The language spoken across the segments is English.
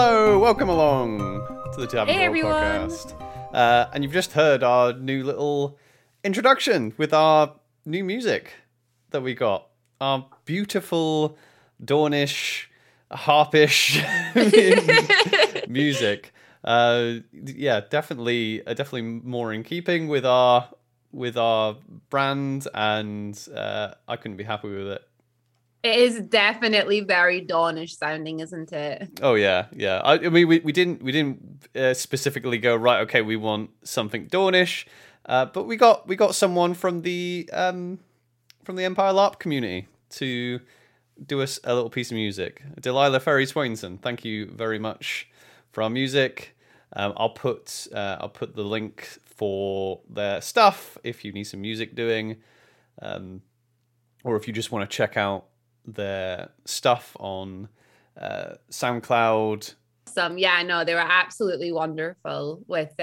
Hello, welcome along to the 2Have & 2Role Podcast. And you've just heard our new little introduction with our new music that we got. Our beautiful Dornish, harpish music. Yeah, definitely more in keeping with our brand, and I couldn't be happy with it. It is definitely very Dornish sounding, isn't it? Oh yeah. I mean, we didn't specifically go right. Okay, we want something Dornish, but we got someone from the Empire LARP community to do us a little piece of music. Delilah Ferry-Swainson, thank you very much for our music. I'll put the link for their stuff if you need some music doing, or if you just want to check out their stuff on SoundCloud. Awesome. Yeah, no, they were absolutely wonderful with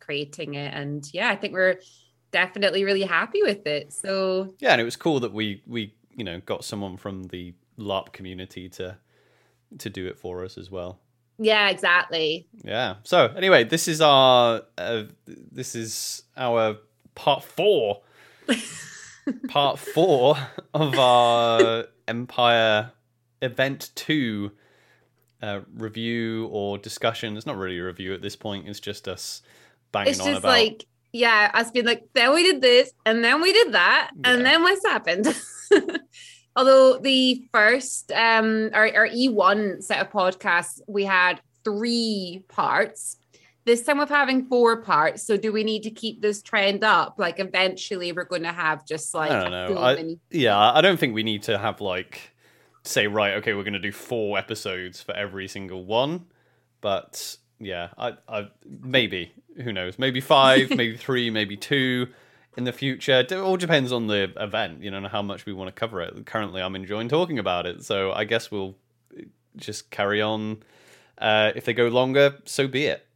creating it, and yeah, I think we're definitely really happy with it. So yeah, and it was cool that we got someone from the LARP community to do it for us as well. Yeah, exactly. Yeah. So anyway, this is our part 4. Part 4 of our Empire Event 2 review or discussion. It's not really a review at this point. It's just us banging on about... It's just like, yeah, us being like, then we did this, and then we did that, and then what's happened? Although the first, our E1 set of podcasts, we had 3 parts. This time we're having 4 parts, so do we need to keep this trend up? Like, eventually we're going to have just, like... I don't know. I don't think we need to have, like, say, right, okay, we're going to do 4 episodes for every single one. But, yeah, I maybe. Who knows? Maybe 5, maybe 3, maybe 2 in the future. It all depends on the event, and how much we want to cover it. Currently, I'm enjoying talking about it, so I guess we'll just carry on. If they go longer, so be it.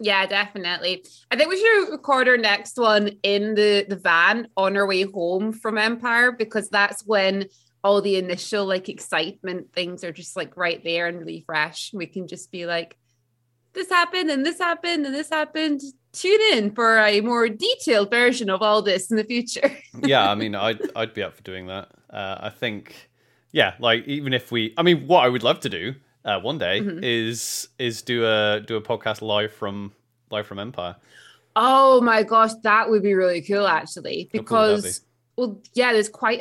Yeah, definitely. I think we should record our next one in the van on our way home from Empire, because that's when all the initial excitement things are just right there and really fresh. We can just be like, this happened and this happened and this happened. Tune in for a more detailed version of all this in the future. Yeah, I mean, I'd be up for doing that. I think, yeah, even if we, I mean, what I would love to do one day is do a podcast live from Empire. Oh my gosh, that would be really cool actually, because there's quite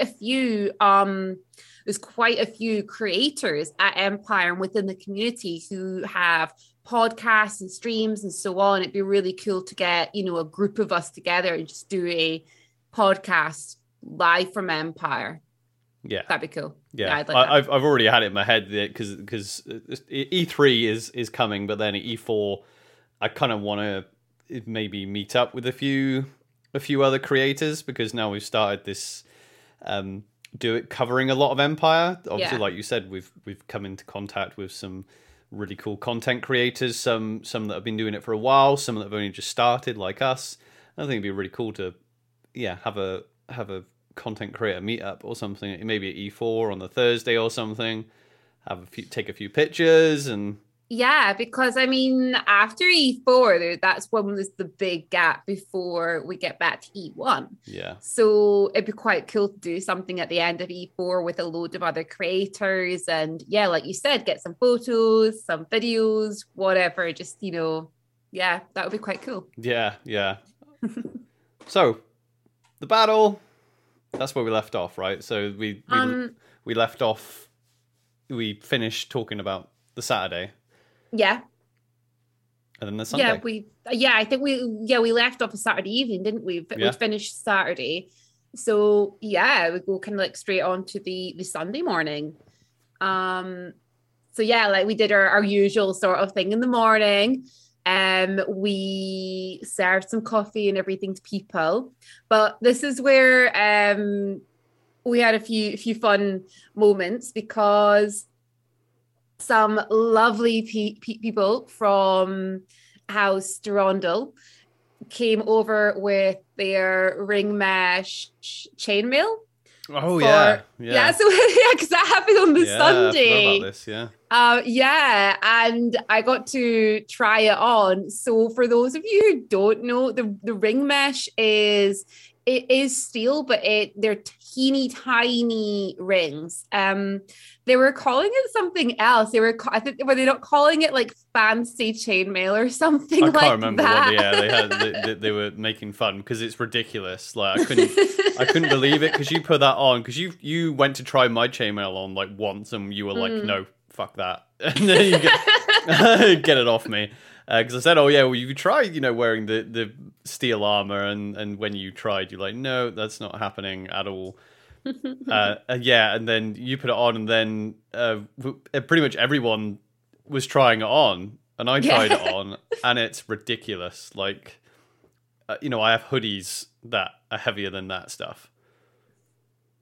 a few creators at Empire and within the community who have podcasts and streams and so on. It'd be really cool to get a group of us together and just do a podcast live from Empire. Yeah, that'd be cool. Yeah, I'd like that. I've already had it in my head because E3 is coming, but then at E4, I kind of want to maybe meet up with a few other creators, because now we've started this covering a lot of Empire. Obviously, like you said, we've come into contact with some really cool content creators, some that have been doing it for a while, some that have only just started, like us. I think it'd be really cool to have a content creator meetup or something, maybe at E4 on the Thursday or something, take a few pictures. And yeah, because I mean, after E4, that's when there's the big gap before we get back to E1. Yeah, so it'd be quite cool to do something at the end of E4 with a load of other creators, and yeah, like you said, get some photos, some videos, whatever, just yeah, that would be quite cool. Yeah So the battle, that's where we left off, right? So we left off, we finished talking about the Saturday. Yeah. And then the Sunday. Yeah, I think we left off a Saturday evening, didn't we? We finished Saturday. So yeah, we go kind of straight on to the Sunday morning. So yeah, we did our usual sort of thing in the morning. We served some coffee and everything to people, but this is where we had a few fun moments, because some lovely people from House Durandal came over with their ring mesh chainmail, Oh, yeah. So yeah, because that happened on the Sunday. I forgot about this, yeah, and I got to try it on. So for those of you who don't know, the ring mesh is steel, but they're teeny tiny rings. They were calling it something else. Were they not calling it like fancy chainmail or something? I can't remember that. They were making fun because it's ridiculous. Like I couldn't believe it because you put that on because you went to try my chainmail on like once and you were like no, fuck that, and then you get it off me. Because I said, oh, yeah, well, you try, wearing the steel armor. And when you tried, you're like, no, that's not happening at all. And then you put it on. And then pretty much everyone was trying it on. And I tried it on. And it's ridiculous. Like, I have hoodies that are heavier than that stuff.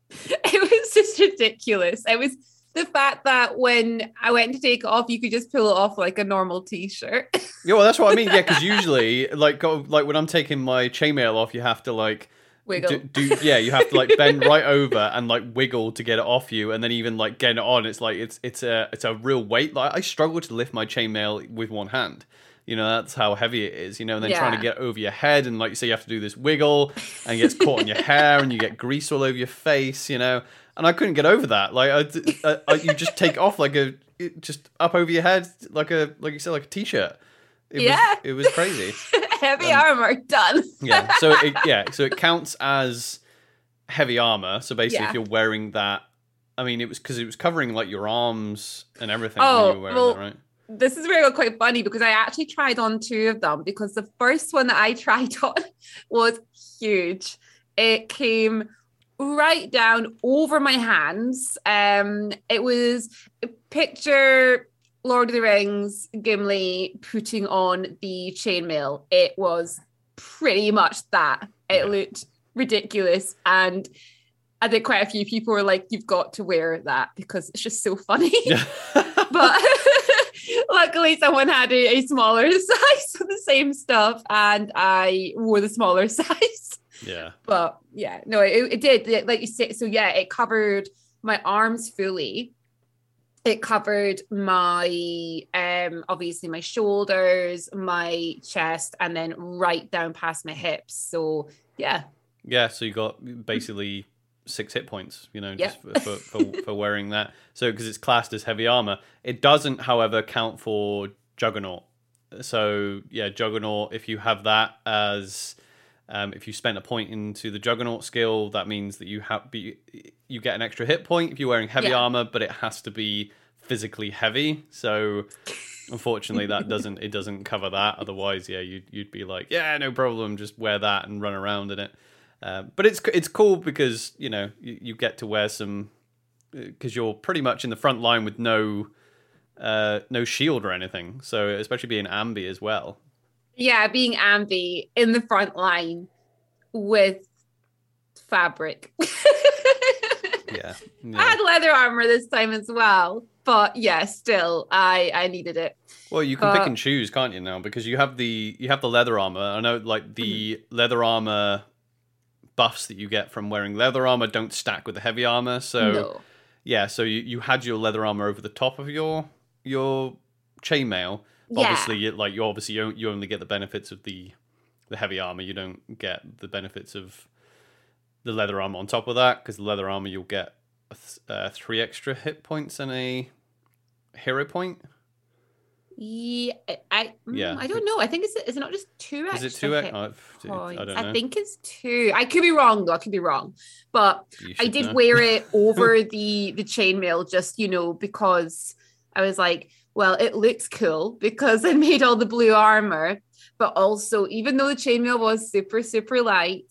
It was just ridiculous. It was the fact that when I went to take it off, you could just pull it off like a normal t-shirt. Yeah, well, that's what I mean. Yeah, because usually, like when I'm taking my chainmail off, you have to like wiggle. You have to like bend right over and like wiggle to get it off you, and then even like getting it on, it's like it's a real weight. Like I struggle to lift my chainmail with one hand. That's how heavy it is. And then trying to get over your head, and like you say, you have to do this wiggle, and it gets caught in your hair, and you get grease all over your face. And I couldn't get over that. Like, you just take off just up over your head, like you said, like a t-shirt. It was crazy. Heavy armor done. Yeah. So it counts as heavy armor. So basically, if you're wearing that, I mean, it was because it was covering like your arms and everything when you were wearing that, right? This is where it got quite funny because I actually tried on 2 of them because the first one that I tried on was huge. It came right down over my hands. It was picture Lord of the Rings, Gimli putting on the chainmail. It was pretty much that. It looked ridiculous, and I think quite a few people were like, "You've got to wear that because it's just so funny." Yeah. But luckily, someone had a smaller size of the same stuff, and I wore the smaller size. Yeah. But yeah, no, it did. Like you said, so yeah, it covered my arms fully. It covered my, obviously my shoulders, my chest, and then right down past my hips. So yeah. Yeah. So you got basically 6 hit points, just for wearing that. So because it's classed as heavy armor, it doesn't, however, count for Juggernaut. So yeah, Juggernaut, if you have that as... if you spent a point into the Juggernaut skill, that means that you get an extra hit point if you're wearing heavy armor, but it has to be physically heavy. So unfortunately, it doesn't cover that. Otherwise, you'd be like, yeah, no problem, just wear that and run around in it. But it's cool because you get to wear some because you're pretty much in the front line with no shield or anything. So especially being Ambi as well. Yeah, being Ambi in the front line with fabric. Yeah. I had leather armor this time as well, but yeah, still I needed it. Well, you can pick and choose, can't you now? Because you have the leather armor. I know, like the leather armor buffs that you get from wearing leather armor don't stack with the heavy armor. So so you had your leather armor over the top of your chainmail. Obviously, you only get the benefits of the heavy armor. You don't get the benefits of the leather armor on top of that, because the leather armor you'll get 3 extra hit points and a hero point. Yeah, I don't know. I think is it not just 2 extra? Is it 2 extra? I don't know. I think it's 2. I could be wrong though. But I did wear it over the chainmail just because I was like, well, it looks cool because I made all the blue armor, but also even though the chainmail was super, super light,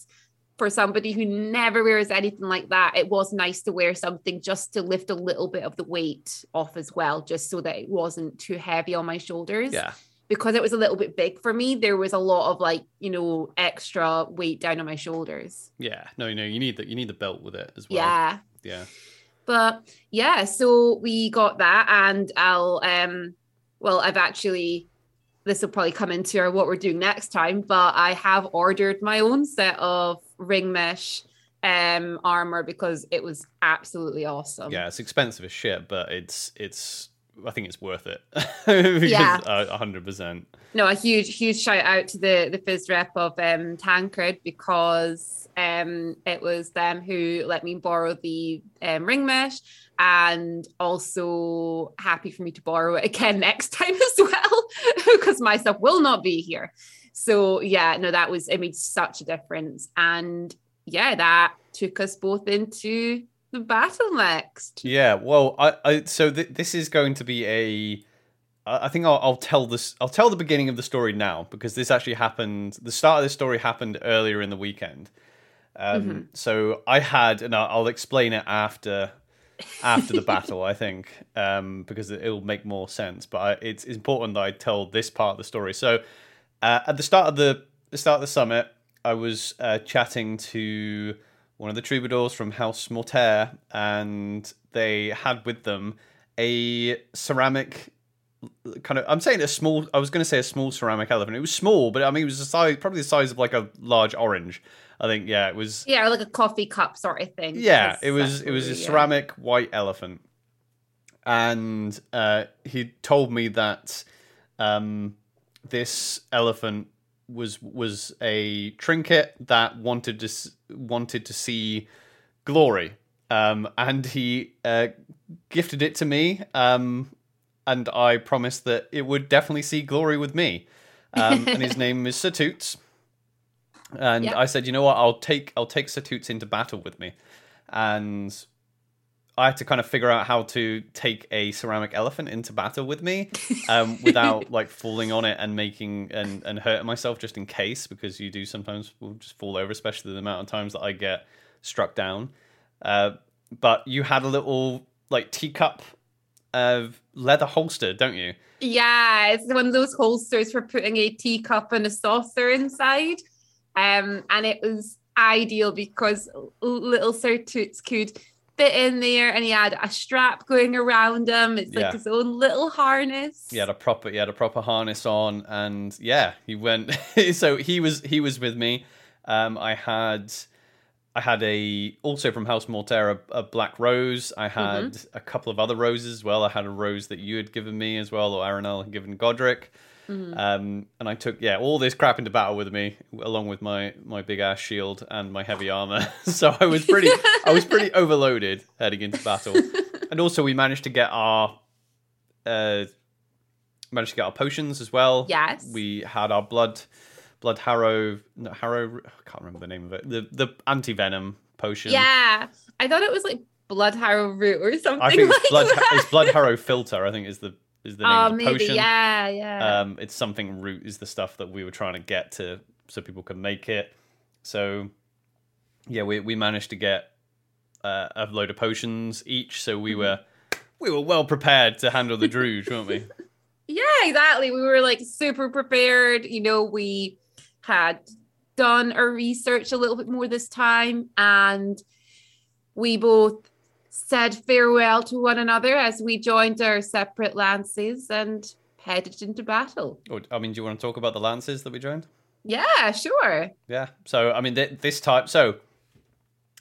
for somebody who never wears anything like that, it was nice to wear something just to lift a little bit of the weight off as well, just so that it wasn't too heavy on my shoulders. Yeah. Because it was a little bit big for me, there was a lot of like, extra weight down on my shoulders. Yeah. No, you need the belt with it as well. Yeah. Yeah. But yeah, so we got that, and I'll, this will probably come into what we're doing next time, but I have ordered my own set of ring mesh armor because it was absolutely awesome. Yeah, it's expensive as shit, but it's I think it's worth it. Because, yeah, 100%. No, a huge shout out to the fizz rep of Tancred, because it was them who let me borrow the ring mesh, and also happy for me to borrow it again next time as well, because my stuff will not be here. So yeah, no, that was, it made such a difference. And yeah, that took us both into the battle next. Yeah, well, this is going to be a, I think I'll tell this. I'll tell the beginning of the story now, because this actually happened. The start of this story happened earlier in the weekend. Mm-hmm. So I had, and I'll explain it after the battle, I think, because it'll make more sense. But it's important that I tell this part of the story. So at the start of the summit, I was chatting to one of the troubadours from House Mortaire, and they had with them a ceramic kind of, I was going to say a small ceramic elephant. It was small, but I mean, it was the size, probably the size of like a large orange, I think. Yeah, it was. Yeah, like a coffee cup sort of thing. Yeah, it was a ceramic white elephant. And he told me that this elephant was a trinket that wanted to see glory, and he gifted it to me, and I promised that it would definitely see glory with me, and his name is Sir Toots, and yep. I said, you know what, I'll take Sir Toots into battle with me, and I had to kind of figure out how to take a ceramic elephant into battle with me, without like falling on it and making and hurting myself, just in case, because you do sometimes will just fall over, especially the amount of times that I get struck down. But you had a little like teacup of leather holster, don't you? Yeah, it's one of those holsters for putting a teacup and a saucer inside, and it was ideal because little Sir Toots could fit in there, and he had a strap going around him. It's like his own little harness. He had a proper harness on, and yeah, he went. So he was with me. I had a, also from House Mortaire, a black rose. I had a couple of other roses as well. I had a rose that you had given me as well, or Aranel had given Godric. Mm-hmm. And I took all this crap into battle with me, along with my big ass shield and my heavy armor. So I was pretty overloaded heading into battle. And also we managed to get our potions as well. Yes, we had our blood harrow. I can't remember the name of it. The anti-venom potion. Yeah, I thought it was like blood harrow root or something. I think it's blood harrow filter, I think, is the. Is the name of the potion. Yeah. It's something root is the stuff that we were trying to get to so people can make it. So, yeah, we managed to get a load of potions each, so we were well prepared to handle the Druj, weren't we? Yeah, exactly. We were like super prepared. You know, we had done our research a little bit more this time, and we both said farewell to one another as we joined our separate lances and headed into battle. Oh, I mean, do you want to talk about the lances that we joined? Yeah, sure. Yeah. So, I mean, this time... So,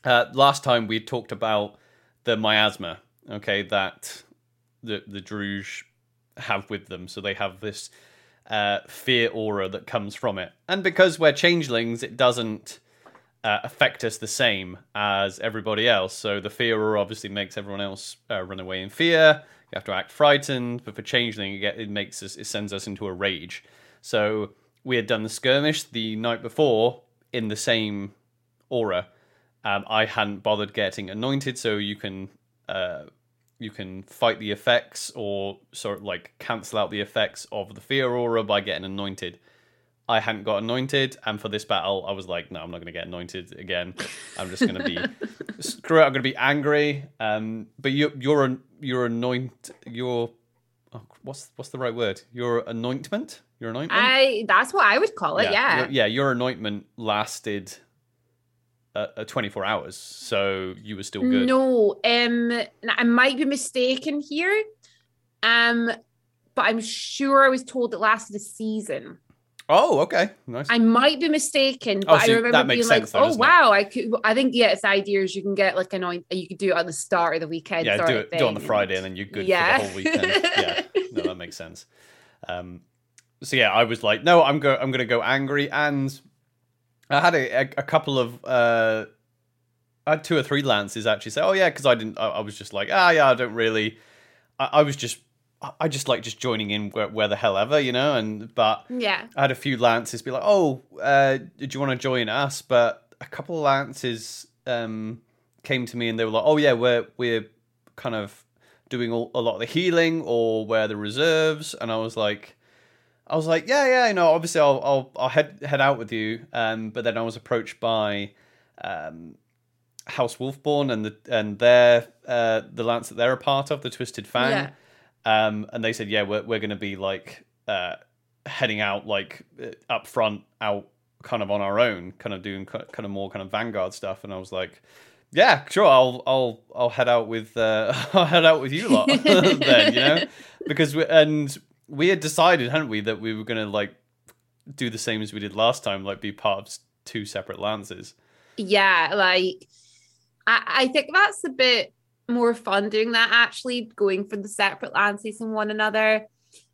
last time we talked about the miasma, okay, that the Druj have with them. So they have this fear aura that comes from it. And because we're changelings, it doesn't affect us the same as everybody else. So the fear obviously makes everyone else run away in fear. You have to act frightened, but for changeling, it sends us into a rage. So we had done the skirmish the night before in the same aura. I hadn't bothered getting anointed, so you can fight the effects, or sort of like cancel out the effects of the fear aura by getting anointed. I hadn't got anointed, and for this battle, I was like, no, I'm not going to get anointed again. I'm just going to be screw it. I'm going to be angry. But your anoint your what's the right word? Your anointment. Your anointment. That's what I would call it. Yeah. Your anointment lasted 24 hours, so you were still good. No, I might be mistaken here, but I'm sure I was told it lasted a season. Oh, okay. Nice. I might be mistaken, but I remember being sense, like, though, "Oh, wow!" I think it's ideas you can get like you could do it at the start of the weekend. Yeah, do it on the Friday, and then you're good for the whole weekend. Yeah, no, that makes sense. So yeah, I was like, no, I'm going to go angry, and I had a couple of I had 2 or 3 lances actually say, "Oh yeah," because I was just like, I don't really. I was just. I just like just joining in where the hell ever, you know, I had a few lances be like, did you want to join us? But a couple of lances came to me and they were like, oh yeah, we're kind of doing a lot of the healing or we're the reserves. And I was like, yeah, you know, obviously I'll head out with you. But then I was approached by House Wolfborn and their the lance that they're a part of, the Twisted Fang. Yeah. And they said, yeah, we're going to be like heading out, like up front, out kind of on our own, kind of doing kind of more kind of vanguard stuff. And I was like, yeah, sure, I'll head out with I'll head out with you lot then, you know, because we had decided, hadn't we, that we were going to like do the same as we did last time, like be part of 2 separate lances. Yeah, like I think that's a bit more fun doing that, actually, going for the separate lances and one another.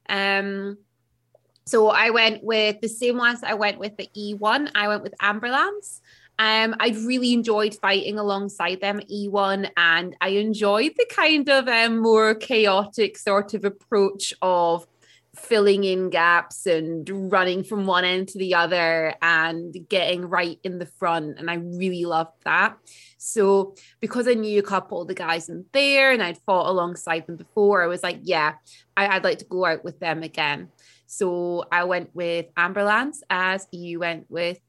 So I went with the same lance I went with the E1. I went with Amber Lance. I really enjoyed fighting alongside them at E1, and I enjoyed the kind of more chaotic sort of approach of filling in gaps and running from one end to the other and getting right in the front. And I really loved that. So because I knew a couple of the guys in there and I'd fought alongside them before, I was like, yeah, I'd like to go out with them again. So I went with Amber Lance, as you went with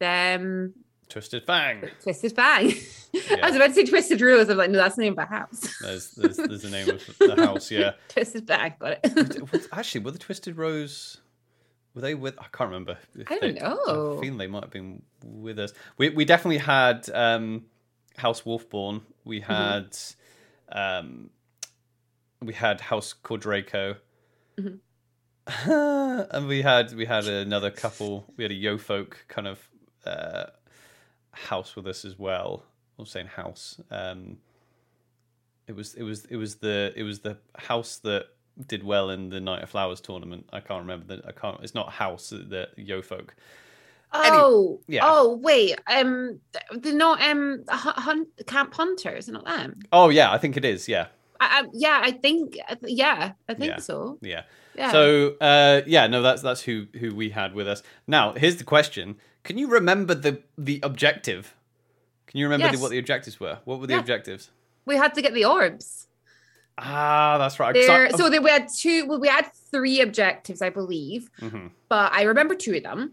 Twisted Fang. Twisted Fang. Yeah. I was about to say Twisted Rules. I'm like, no, that's the name of a house. There's the name of the house, yeah. Twisted Fang, got it. Actually, were the Twisted Rose... Were they with... I can't remember. I don't know. I feel they might have been with us. We definitely had House Wolfborn. We had... Mm-hmm. We had House Cordraco. Mm-hmm. And we had another couple. We had a Yeofolk kind of... house with us as well. I'm saying house. It was the house that did well in the Night of Flowers tournament. I can't remember that. It's not house the Yeofolk. Oh, yeah. Oh, wait. They're not Camp Hunters. They're not them. Oh yeah, I think it is. Yeah. I think so. Yeah. Yeah. So that's who we had with us. Now here's the question. Can you remember the objective? Can you remember what the objectives were? What were the objectives? We had to get the orbs. Ah, that's right. We had 3 objectives, I believe. Mm-hmm. But I remember 2 of them.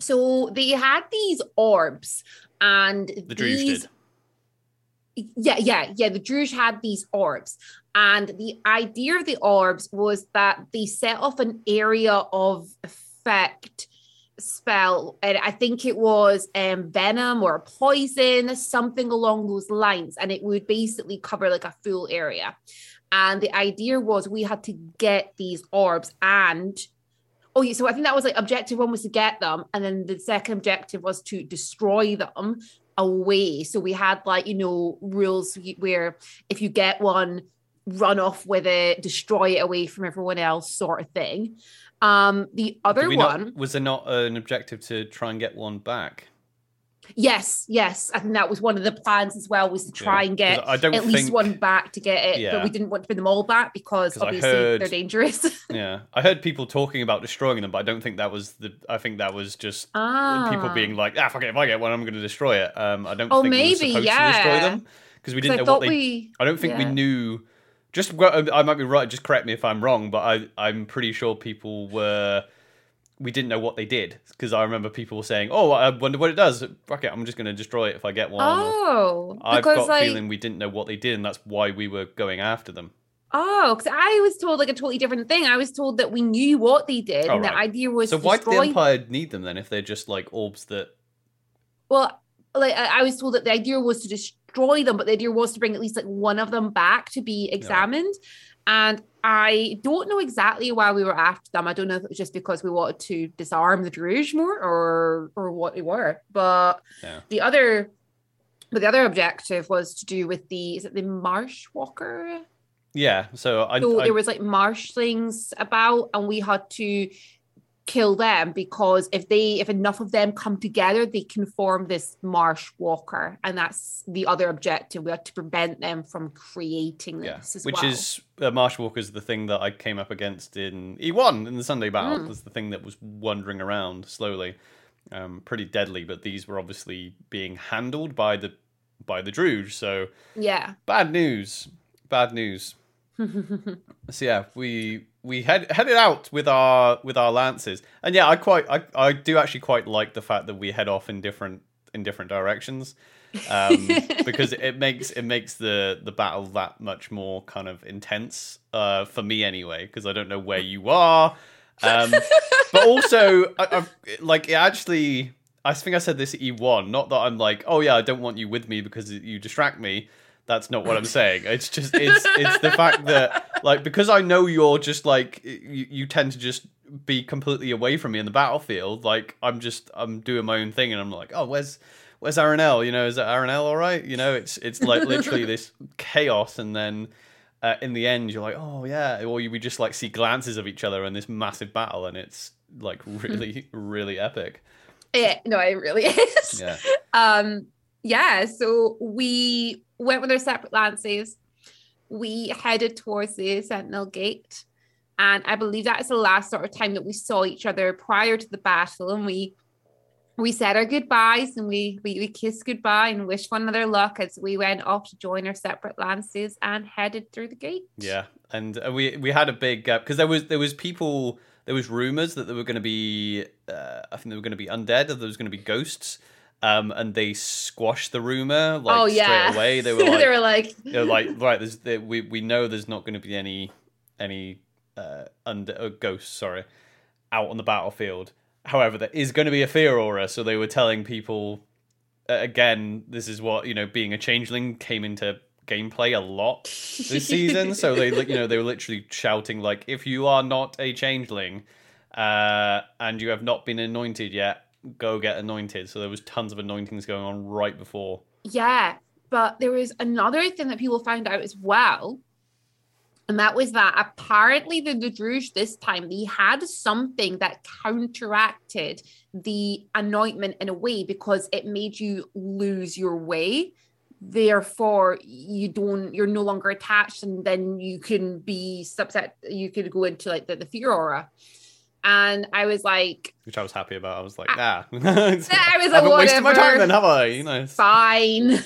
So they had these orbs and the Druj did. Yeah. The Druj had these orbs. And the idea of the orbs was that they set off an area of effect spell, and I think it was venom or a poison, something along those lines, and it would basically cover like a full area. And the idea was we had to get these orbs, and so I think that was like objective 1 was to get them, and then the second objective was to destroy them away. So we had like, you know, rules where if you get one, run off with it, destroy it away from everyone else, sort of thing. The other one... Was there not an objective to try and get one back? Yes. I think that was one of the plans as well, was to try and get least one back to get it. Yeah. But we didn't want to bring them all back because obviously they're dangerous. Yeah. I heard people talking about destroying them, but I don't think that was the... I think that was just people being like, fuck it, if I get one, I'm going to destroy it. I don't think maybe, we were supposed to destroy them. Because we didn't know what they... I don't think we knew... Just, I might be right, just correct me if I'm wrong, but I'm pretty sure we didn't know what they did. Because I remember people saying, I wonder what it does. Fuck it, I'm just going to destroy it if I get one. Oh. I've got a feeling we didn't know what they did, and that's why we were going after them. Oh, because I was told like a totally different thing. I was told that we knew what they did, and the idea was to destroy... So why did the Empire need them then, if they're just like orbs that... Well... like I was told that the idea was to destroy them, but the idea was to bring at least like one of them back to be examined. Yeah. And I don't know exactly why we were after them. I don't know if it was just because we wanted to disarm the Druj more or what we were. But the other objective was to do with the, is it the Marsh Walker? Yeah. So there was like marshlings about, and we had to kill them, because if enough of them come together, they can form this Marsh Walker, and that's the other objective. We have to prevent them from creating this as well. Which is Marsh Walker is the thing that I came up against in E1 in the Sunday Battle. It was the thing that was wandering around slowly, pretty deadly. But these were obviously being handled by the Druj. So bad news. So we headed out with our lances, and I do actually quite like the fact that we head off in different directions, because it makes the battle that much more kind of intense, for me anyway, because I don't know where you are, but also I think I said this at E1, not that I'm like, oh yeah, I don't want you with me because you distract me. That's not what I'm saying. It's just, it's the fact that, like, because I know you're just, like, you tend to just be completely away from me in the battlefield, like, I'm doing my own thing, and I'm like, oh, where's Aranel? You know, is Aranel all right? You know, it's like, literally this chaos, and then in the end, you're like, oh, yeah, or we just, like, see glances of each other in this massive battle, and it's, like, really, really epic. Yeah, no, it really is. Yeah. So we went with our separate lances. We headed towards the Sentinel Gate. And I believe that is the last sort of time that we saw each other prior to the battle. And we said our goodbyes, and we kissed goodbye and wished one another luck as we went off to join our separate lances and headed through the gate. Yeah. And we had a big gap, because there was people, there was rumors that there were going to be, I think there were going to be undead, or there was going to be ghosts. And they squashed the rumor straight away. They were like, right, we know there's not going to be any ghosts, out on the battlefield. However, there is going to be a fear aura. So they were telling people, again, this is what, you know, being a changeling came into gameplay a lot this season. So they, they were literally shouting, like, if you are not a changeling, and you have not been anointed yet, go get anointed. So there was tons of anointings going on right before. Yeah, but there was another thing that people found out as well, and that was that apparently the Druj this time, they had something that counteracted the anointment in a way, because it made you lose your way. Therefore, you're no longer attached, and then you can be subset. You could go into like the fear aura. And I was like... Which I was happy about. I was like, nah. I was like, I haven't wasted my time then, have I? You know, fine.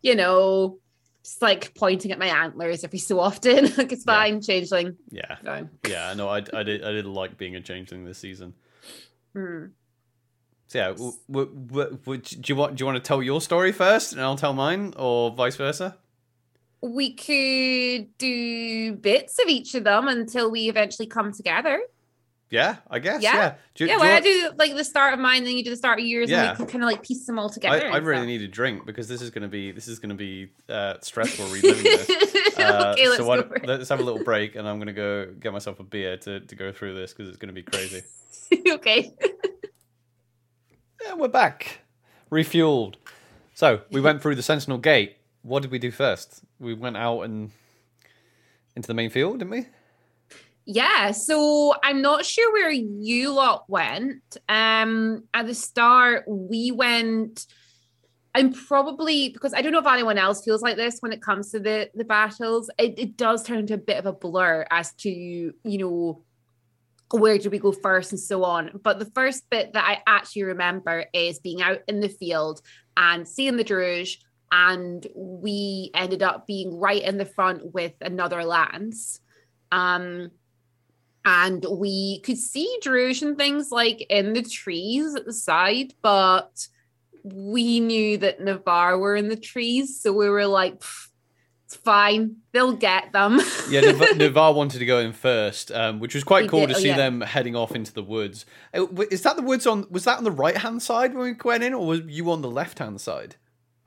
You know, just like pointing at my antlers every so often. Like, it's fine, changeling. Yeah. No. Yeah, no, I did like being a changeling this season. Mm. So yeah, do you want to tell your story first and I'll tell mine, or vice versa? We could do bits of each of them until we eventually come together. Yeah, I guess. Yeah. Do the start of mine, then you do the start of yours, and we can kind of like piece them all together. I really need a drink, because this is going to be stressful reliving this. Okay, let's have a little break, and I'm going to go get myself a beer to go through this, because it's going to be crazy. Okay. Yeah, we're back, refueled. So we went through the Sentinel Gate. What did we do first? We went out and into the main field, didn't we? Yeah, so I'm not sure where you lot went. At the start, we went, and probably, because I don't know if anyone else feels like this when it comes to the battles, it does turn into a bit of a blur as to, you know, where do we go first and so on. But the first bit that I actually remember is being out in the field and seeing the Druj, and we ended up being right in the front with another lance. And we could see Druj and things like in the trees at the side, but we knew that Navarr were in the trees. So we were like, It's fine. They'll get them. Yeah, Navarr wanted to go in first, which was quite cool to see them heading off into the woods. Is that the woods on? Was that on the right hand side when we went in, or was you on the left hand side?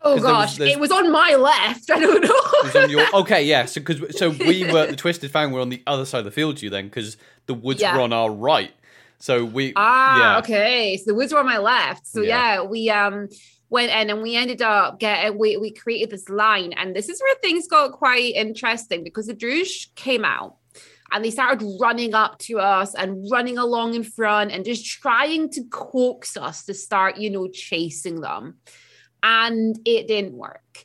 Oh gosh, it was on my left. I don't know. It was on your... Okay, yeah. So we were the Twisted Fang were on the other side of the field to you then, because the woods were on our right. So we okay. So the woods were on my left. So we went in and we ended up getting, we created this line, and this is where things got quite interesting, because the Druj came out and they started running up to us and running along in front and just trying to coax us to start, you know, chasing them. And it didn't work.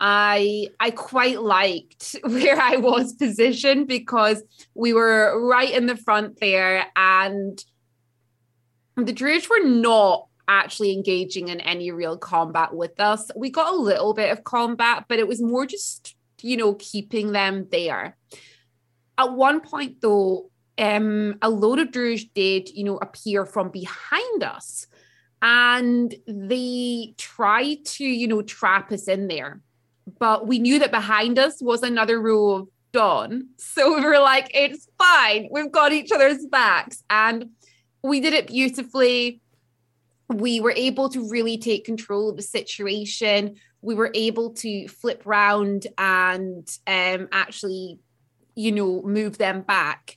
I quite liked where I was positioned, because we were right in the front there, and the Druj were not actually engaging in any real combat with us. We got a little bit of combat, but it was more just, you know, keeping them there. At one point, though, a load of Druj did, you know, appear from behind us, and they tried to, you know, trap us in there. But we knew that behind us was another row of Dawn. So we were like, it's fine. We've got each other's backs. And we did it beautifully. We were able to really take control of the situation. We were able to flip round and actually, you know, move them back.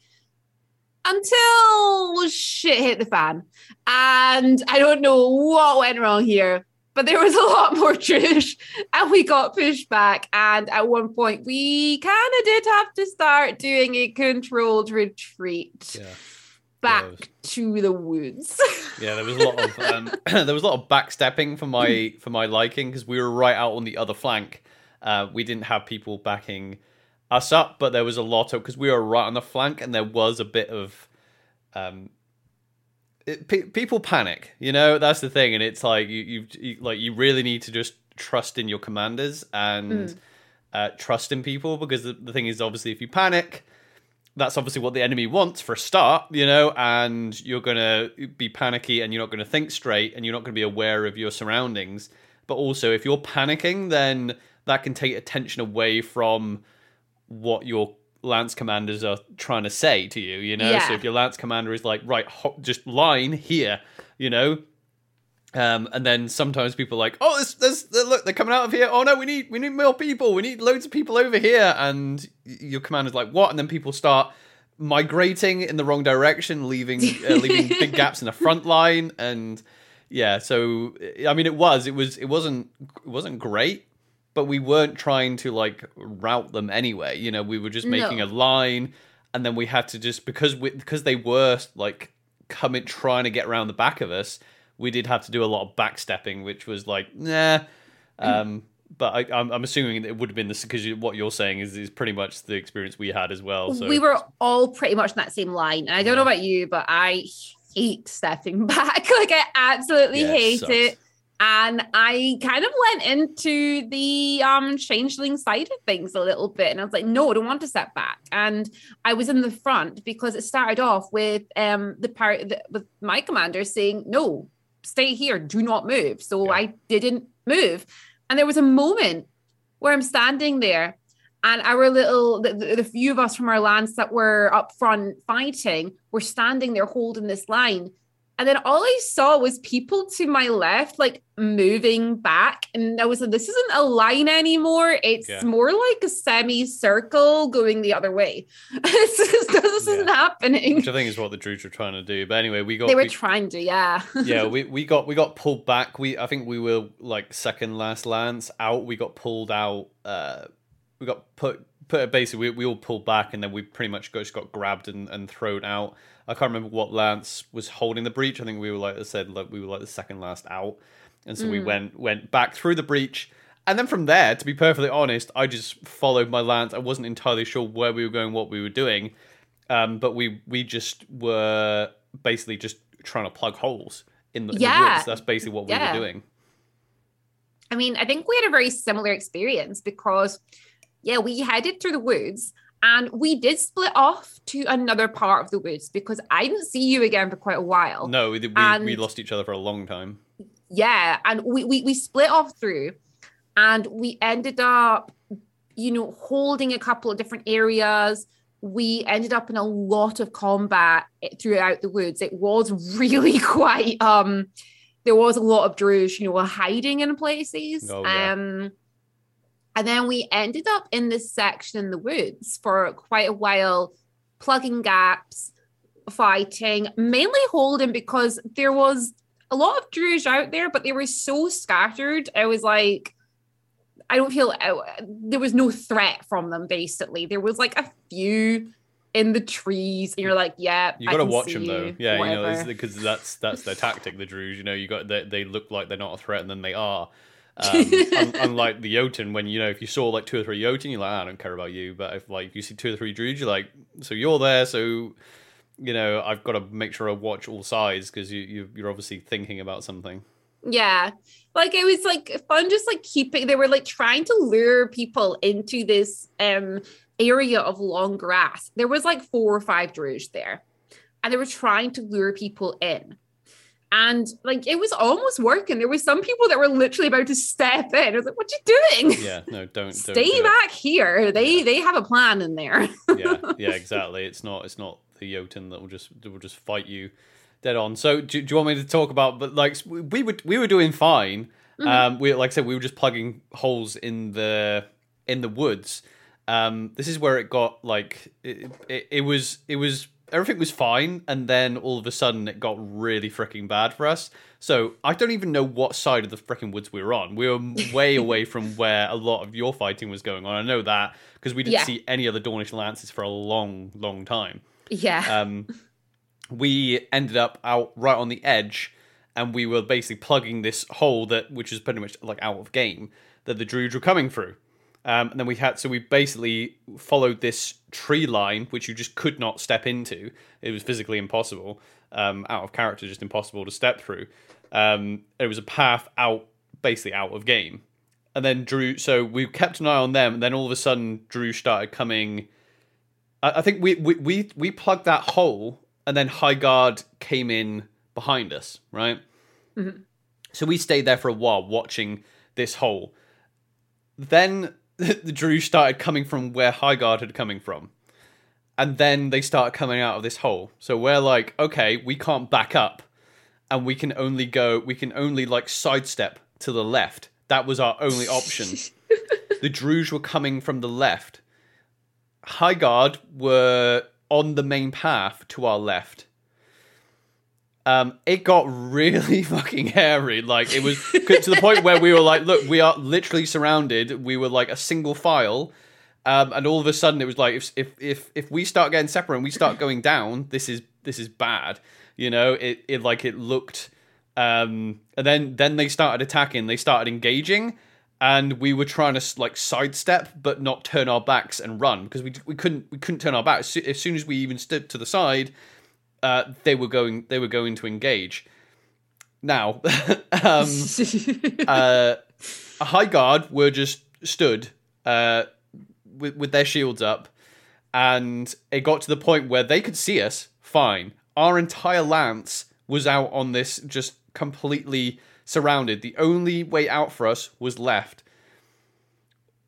Until shit hit the fan. And I don't know what went wrong here, but there was a lot more Druj, and we got pushed back. And at one point, we kind of did have to start doing a controlled retreat back to the woods. Yeah, there was a lot of there was a lot of backstepping for my liking, because we were right out on the other flank. We didn't have people backing us up, but there was a lot of, because we were right on the flank, and there was a bit of people panic, you know, that's the thing. And it's like you like, you really need to just trust in your commanders and trust in people, because the thing is, obviously, if you panic, that's obviously what the enemy wants for a start, you know, and you're gonna be panicky and you're not gonna think straight and you're not gonna be aware of your surroundings. But also, if you're panicking, then that can take attention away from what your lance commanders are trying to say to you, you know. Yeah. So if your lance commander is like, right, just line here, you know, and then sometimes people are like, oh, look, they're coming out of here. Oh no, we need more people. We need loads of people over here. And your commander's like, what? And then people start migrating in the wrong direction, leaving big gaps in the front line. And yeah, so I mean, it wasn't great. But we weren't trying to, like, route them anyway. You know, we were just making a line, and then we had to just, because they were, like, trying to get around the back of us, we did have to do a lot of backstepping, which was like, nah. But I'm assuming that it would have been this, because what you're saying is pretty much the experience we had as well. So. We were all pretty much in that same line. And I don't know about you, but I hate stepping back. Like, I absolutely hate it. And I kind of went into the changeling side of things a little bit. And I was like, no, I don't want to step back. And I was in the front, because it started off with with my commander saying, no, stay here, do not move. So I didn't move. And there was a moment where I'm standing there, and our the few of us from our lands that were up front fighting were standing there holding this line. And then all I saw was people to my left, like, moving back. And I was like, this isn't a line anymore. It's more like a semicircle going the other way. This isn't happening. Which I think is what the Druj were trying to do. But anyway, we got pulled back. I think we were, like, second last lance out. We got pulled out. We got put basically, we all pulled back, and then we pretty much just got grabbed and thrown out. I can't remember what lance was holding the breach. I think we were, like I said, we were like the second last out. And so we went back through the breach. And then from there, to be perfectly honest, I just followed my lance. I wasn't entirely sure where we were going, what we were doing. But we just were basically just trying to plug holes in the woods. That's basically what we were doing. I mean, I think we had a very similar experience, because, we headed through the woods. And we did split off to another part of the woods, because I didn't see you again for quite a while. No, we lost each other for a long time. Yeah, and we split off through, and we ended up, you know, holding a couple of different areas. We ended up in a lot of combat throughout the woods. It was really quite, there was a lot of Druj, you know, hiding in places. Oh, yeah. And then we ended up in this section in the woods for quite a while, plugging gaps, fighting, mainly holding, because there was a lot of Druj out there, but they were so scattered. I was like, I don't feel, there was no threat from them, basically. There was like a few in the trees, and you're like, yeah, you got to watch them though. Yeah, whatever. You know, because that's their tactic, the Druj. You know, you got they look like they're not a threat, and then they are. Unlike the Jotun, when, you know, if you saw like 2 or 3 Jotun, you're like, I don't care about you. But if like you see 2 or 3 Druj, you're like, so you're there, so, you know, I've got to make sure I watch all sides, because you're obviously thinking about something. Yeah, like it was like fun, just like keeping. They were like trying to lure people into this area of long grass. There was like 4 or 5 Druj there, and they were trying to lure people in, and like it was almost working. There were some people that were literally about to step in. I was like, "What are you doing? Yeah, no, don't stay do back it. Here. They have a plan in there." yeah, exactly. It's not the Jotun that will just fight you dead on. So do you want me to talk about? But like we were doing fine. Mm-hmm. We, like I said, we were just plugging holes in the woods. This is where it got like it was everything was fine, and then all of a sudden it got really freaking bad for us. So I don't even know what side of the freaking woods we were on. We were way away from where a lot of your fighting was going on. I know that because we didn't see any other Dornish lances for a long, long time. Yeah. We ended up out right on the edge, and we were basically plugging this hole which is pretty much like out of game that the Druj were coming through. And then we basically followed this tree line, which you just could not step into. It was physically impossible, out of character, just impossible to step through. It was a path out, basically out of game. And then Druj, so we kept an eye on them, and then all of a sudden Druj started coming. I think we plugged that hole, and then High Guard came in behind us, right? Mm-hmm. So we stayed there for a while watching this hole. Then the Druj started coming from where High Guard had coming from. And then they started coming out of this hole. So we're like, okay, we can't back up. And we can only like sidestep to the left. That was our only option. The Druj were coming from the left. High Guard were on the main path to our left. It got really fucking hairy. Like, it was to the point where we were like, look, we are literally surrounded. We were like a single file. And all of a sudden it was like, if we start getting separate and we start going down, this is bad. You know, it looked, and then they started attacking, they started engaging, and we were trying to like sidestep, but not turn our backs and run, because we couldn't turn our backs. As soon as we even stood to the side, they were going to engage. Now, High Guard were just stood with their shields up, and it got to the point where they could see us fine. Our entire lance was out on this, just completely surrounded. The only way out for us was left.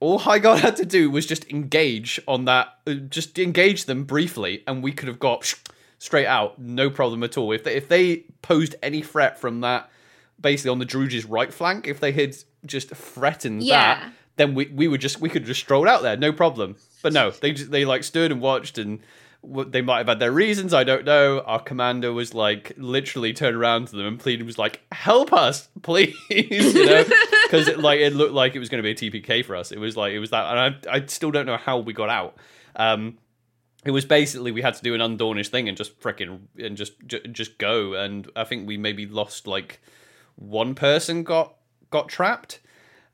All High Guard had to do was just engage on that, just engage them briefly, and we could have got straight out, no problem at all. If they posed any threat from that, basically on the Druj's right flank, if they had just threatened that, then we could just stroll out there, no problem. But no, they like stood and watched, and they might have had their reasons, I don't know. Our commander was like, literally turned around to them and pleaded, was like, "Help us, please," you know, because it looked like it was going to be a TPK for us. It was that, and I still don't know how we got out. It was basically we had to do an undornish thing and just frickin' and just go. And I think we maybe lost like one person got trapped.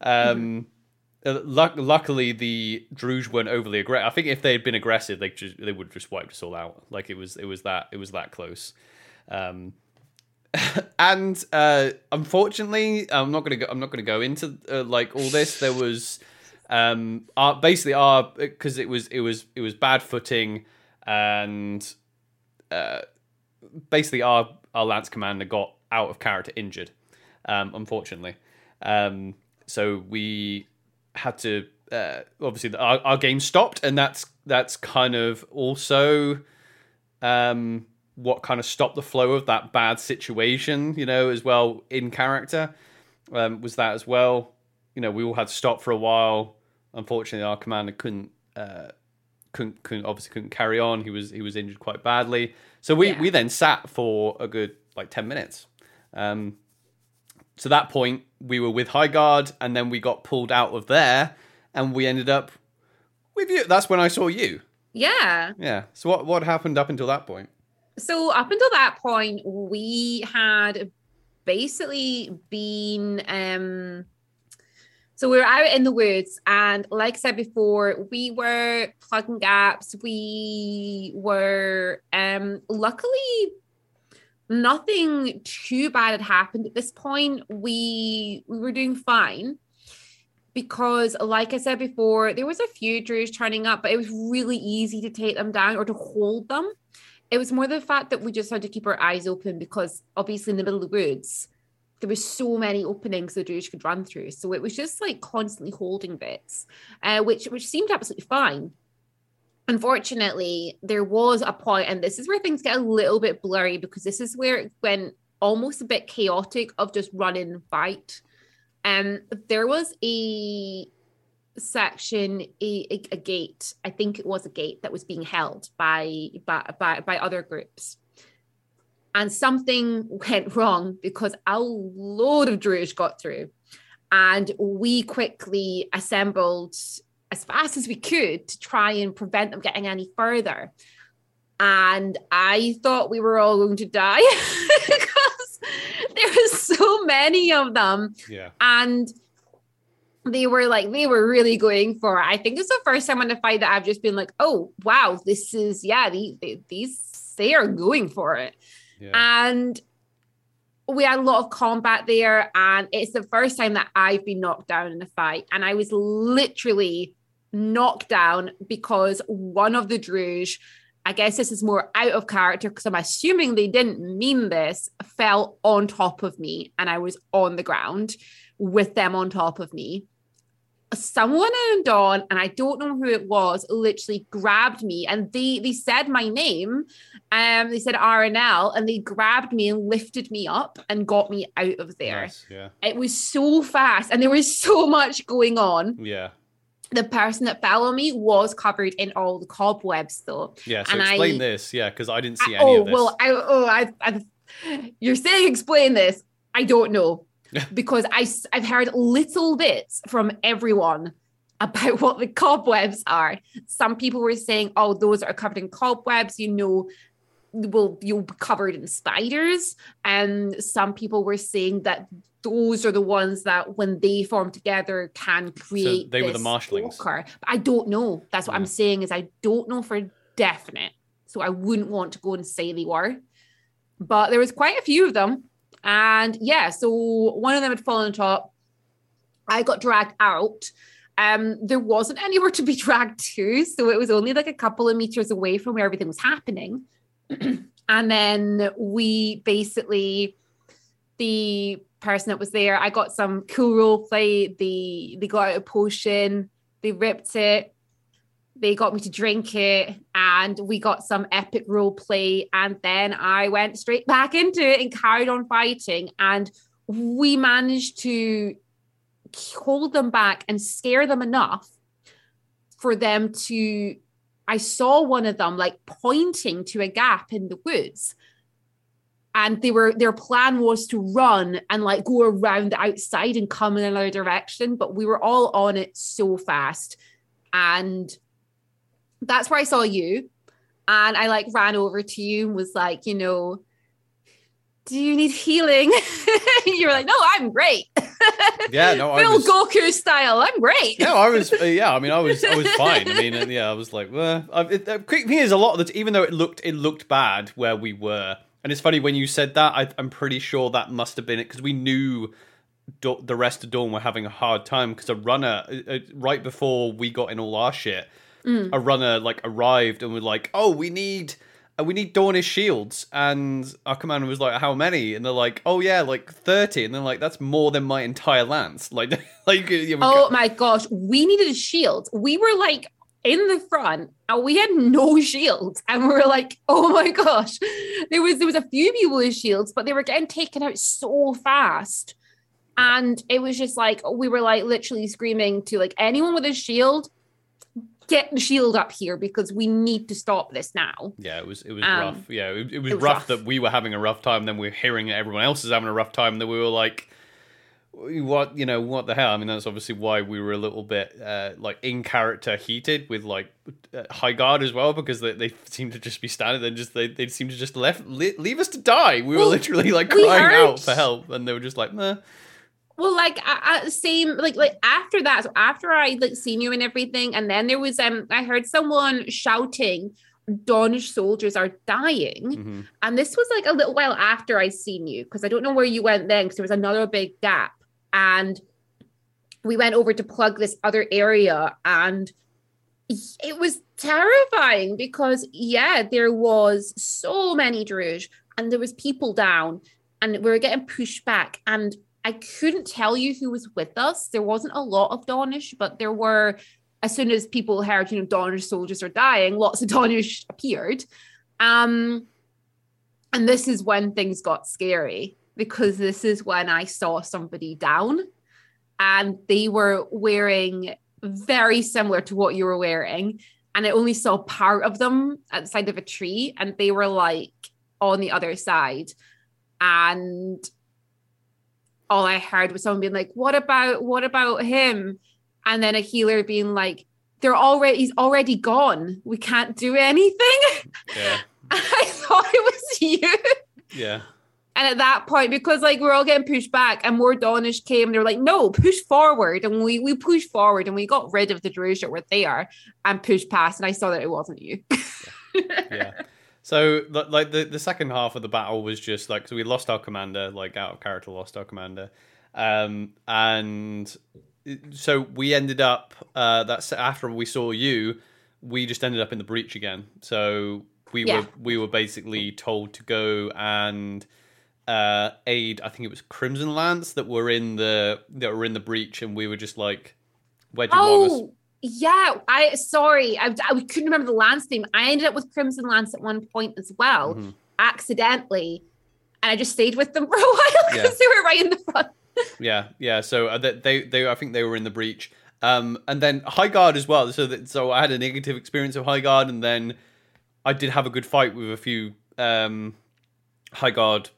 Luckily, the Druj weren't overly aggressive. I think if they had been aggressive, they would have just wiped us all out. Like it was that close. And unfortunately, I'm not gonna go into like all this. There was. Because it was bad footing, and basically our lance commander got out of character injured, unfortunately. So we had to obviously our game stopped, and that's kind of also what kind of stopped the flow of that bad situation, you know, as well in character, was that as well. You know, we all had to stop for a while. Unfortunately, our commander couldn't carry on. He was injured quite badly. So we then sat for a good like 10 minutes. So that point we were with High Guard, and then we got pulled out of there, and we ended up with you. That's when I saw you. Yeah. Yeah. So what happened up until that point? So up until that point, we had basically been. So we were out in the woods, and like I said before, we were plugging gaps. We were luckily nothing too bad had happened at this point. We were doing fine because, like I said before, there was a few Druids turning up, but it was really easy to take them down or to hold them. It was more the fact that we just had to keep our eyes open because obviously in the middle of the woods, there were so many openings the Druids could run through. So it was just like constantly holding bits, which seemed absolutely fine. Unfortunately, there was a point, and this is where things get a little bit blurry because this is where it went almost a bit chaotic of just run and fight. There was a section, a gate. I think it was a gate that was being held by other groups. And something went wrong because a load of Druids got through, and we quickly assembled as fast as we could to try and prevent them getting any further. And I thought we were all going to die because there were so many of them. Yeah. And they were really going for it. I think it's the first time in a fight that I've just been like, oh, wow, this is, yeah, they are going for it. Yeah. And we had a lot of combat there, and it's the first time that I've been knocked down in a fight, and I was literally knocked down because one of the Druj, I guess this is more out of character because I'm assuming they didn't mean this, fell on top of me, and I was on the ground with them on top of me. Someone and on, and I don't know who it was, literally grabbed me, and they said my name, they said RNL, and they grabbed me and lifted me up and got me out of there. Nice, yeah. It was so fast, and there was so much going on. Yeah. The person that fell on me was covered in all the cobwebs, though. Yeah. So and explain this, yeah, because I didn't see any of this. Well, you're saying explain this? I don't know. Because I've heard little bits from everyone about what the cobwebs are. Some people were saying, oh, those are covered in cobwebs, you know, well, you'll be covered in spiders. And some people were saying that those are the ones that when they form together can create. So they were the marshalings. But I don't know. That's what I'm saying is I don't know for definite. So I wouldn't want to go and say they were. But there was quite a few of them. And yeah, so one of them had fallen on top. I got dragged out. There wasn't anywhere to be dragged to. So it was only like a couple of meters away from where everything was happening. And then the person that was there, I got some cool role play. They got out a potion. They ripped it. They got me to drink it, and we got some epic role play. And then I went straight back into it and carried on fighting. And we managed to hold them back and scare them enough for them to, I saw one of them like pointing to a gap in the woods, and their plan was to run and like go around the outside and come in another direction. But we were all on it so fast. And that's where I saw you, and I like ran over to you and was like, you know, do you need healing? You were like, no, I'm great. Yeah, no, I was Goku style. I'm great. No, I was. Yeah, I mean, I was fine. I mean, yeah, I was like, well, the thing is, a lot of the even though it looked bad where we were, and it's funny when you said that, I'm pretty sure that must have been it because we knew the rest of Dawn were having a hard time because a runner right before we got in all our shit. A runner like arrived and were like, oh, we need we need Dornish shields. And our commander was like, how many? And they're like, oh yeah, like 30. And they're like, that's more than my entire lance. Like yeah, oh my gosh, we needed a shield. We were like in the front and we had no shields. And we were like, oh my gosh. There was a few people with shields, but they were getting taken out so fast. And it was just like, we were like literally screaming to like anyone with a shield, get the shield up here because we need to stop this now. Yeah, it was rough. Yeah, it was rough that we were having a rough time. Then we were hearing that everyone else is having a rough time. That we were like, what the hell? I mean, that's obviously why we were a little bit like in character heated with like High Guard as well, because they seemed to just be standing there and just they seemed to just leave us to die. We were literally like crying out for help, and they were just like, meh. Well, like, same, after that, so after I, like, seen you and everything, and then there was, I heard someone shouting, Dornish soldiers are dying, mm-hmm. and this was, like, a little while after I seen you, because I don't know where you went then, because there was another big gap, and we went over to plug this other area, and it was terrifying, because, yeah, there was so many Druj, and there was people down, and we were getting pushed back, and I couldn't tell you who was with us. There wasn't a lot of Dornish, but there were, as soon as people heard, you know, Dornish soldiers are dying, lots of Dornish appeared. And this is when things got scary, because this is when I saw somebody down and they were wearing very similar to what you were wearing. And I only saw part of them outside of a tree and they were like on the other side. And all I heard was someone being like, what about him? And then a healer being like, he's already gone. We can't do anything. Yeah. I thought it was you. Yeah. And at that point, because like we're all getting pushed back and more Dornish came, they were like, no, push forward. And we pushed forward and we got rid of the Druj that were there and pushed past. And I saw that it wasn't you. Yeah. So, like, the second half of the battle was just, like, so we lost our commander, like, out of character lost our commander. And so we ended up, that's after we saw you, we just ended up in the breach again. So we were basically told to go and aid, I think it was Crimson Lance, that were in the breach, and we were just like, where do you want us? Yeah, I couldn't remember the Lance name. I ended up with Crimson Lance at one point as well, mm-hmm. accidentally, and I just stayed with them for a while because they were right in the front. Yeah. So they I think they were in the breach, and then High Guard as well. So I had a negative experience of High Guard, and then I did have a good fight with a few High Guard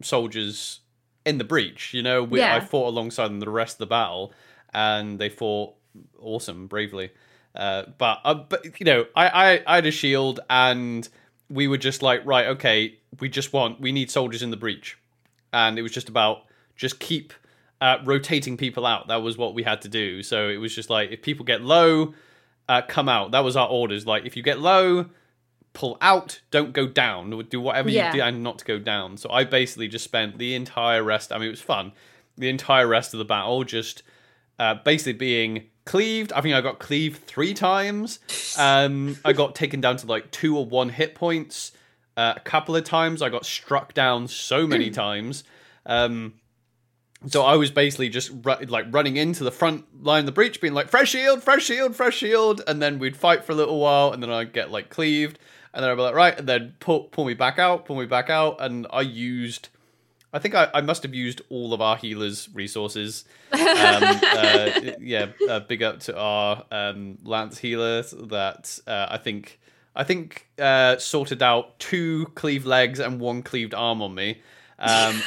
soldiers in the breach. You know, I fought alongside them the rest of the battle, and they fought. Awesome, bravely, but you know, I had a shield, and we were just like, right, okay, we need soldiers in the breach, and it was just about keep rotating people out. That was what we had to do. So it was just like, if people get low, come out. That was our orders. Like, if you get low, pull out. Don't go down. Do whatever you can not to go down. So I basically just spent the entire rest. I mean, it was fun. The entire rest of the battle just basically being cleaved. I think I got cleaved 3 times. I got taken down to like 2 or 1 hit points a couple of times. I got struck down so many times. So I was basically just running into the front line of the breach, being like, fresh shield, fresh shield, fresh shield. And then we'd fight for a little while, and then I'd get like cleaved. And then I'd be like, right, and then pull me back out. And I must have used all of our healers' resources. Big up to our Lance healer that I think sorted out 2 cleaved legs and 1 cleaved arm on me, and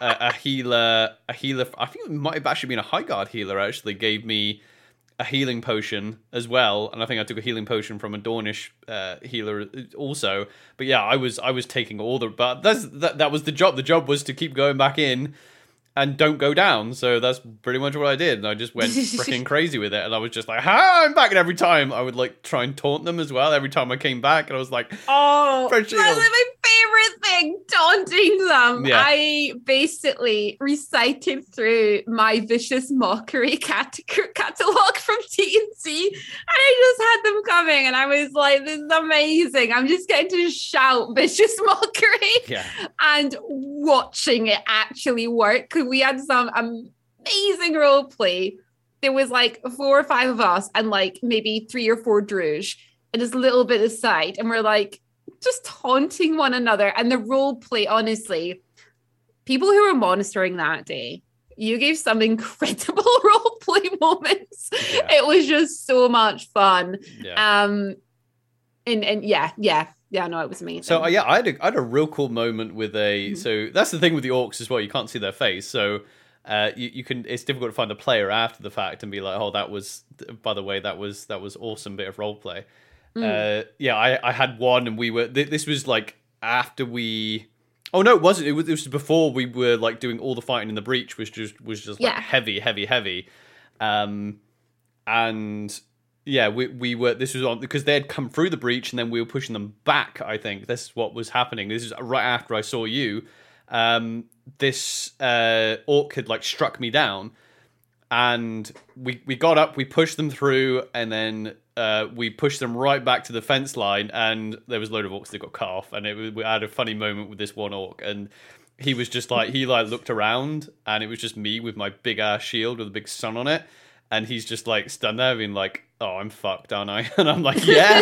a healer. I think it might have actually been a High Guard healer. Actually, gave me a healing potion as well, and I think I took a healing potion from a Dornish healer also. But yeah, I was taking all the. But that was the job. The job was to keep going back in and don't go down. So that's pretty much what I did, and I just went freaking crazy with it. And I was just like, I'm back. And every time I would like try and taunt them as well. Every time I came back, and I was like, oh, fresh shield. That was my everything taunting them. Yeah. I basically recited through my vicious mockery catalog from TNC, and I just had them coming, and I was like, this is amazing. I'm just getting to shout vicious mockery and watching it actually work. We had some amazing role play. There was like 4 or 5 of us and like maybe 3 or 4 Druj and just a little bit aside. And we're like just taunting one another. And the role play, honestly, people who were monitoring that day, you gave some incredible role play moments. Yeah. It was just so much fun. Yeah. It was amazing. So I had a real cool moment with a, so that's the thing with the orcs as well. You can't see their face. So you can, it's difficult to find the player after the fact and be like, oh, that was, by the way, that was awesome bit of role play. I had one, and we were, this was like after we, oh no, it wasn't, it was before we were like doing all the fighting in the breach, which was just like heavy. We were, this was on, because they had come through the breach and then we were pushing them back. I think this is what was happening. This is right after I saw you. This orc had like struck me down, and we got up, we pushed them through, and then we pushed them right back to the fence line, and there was a load of orcs that got cut off, and we had a funny moment with this one orc, and he was just like, he like looked around, and it was just me with my big ass shield with a big sun on it, and he's just like standing there being like, oh, I'm fucked, aren't I? And I'm like, yeah,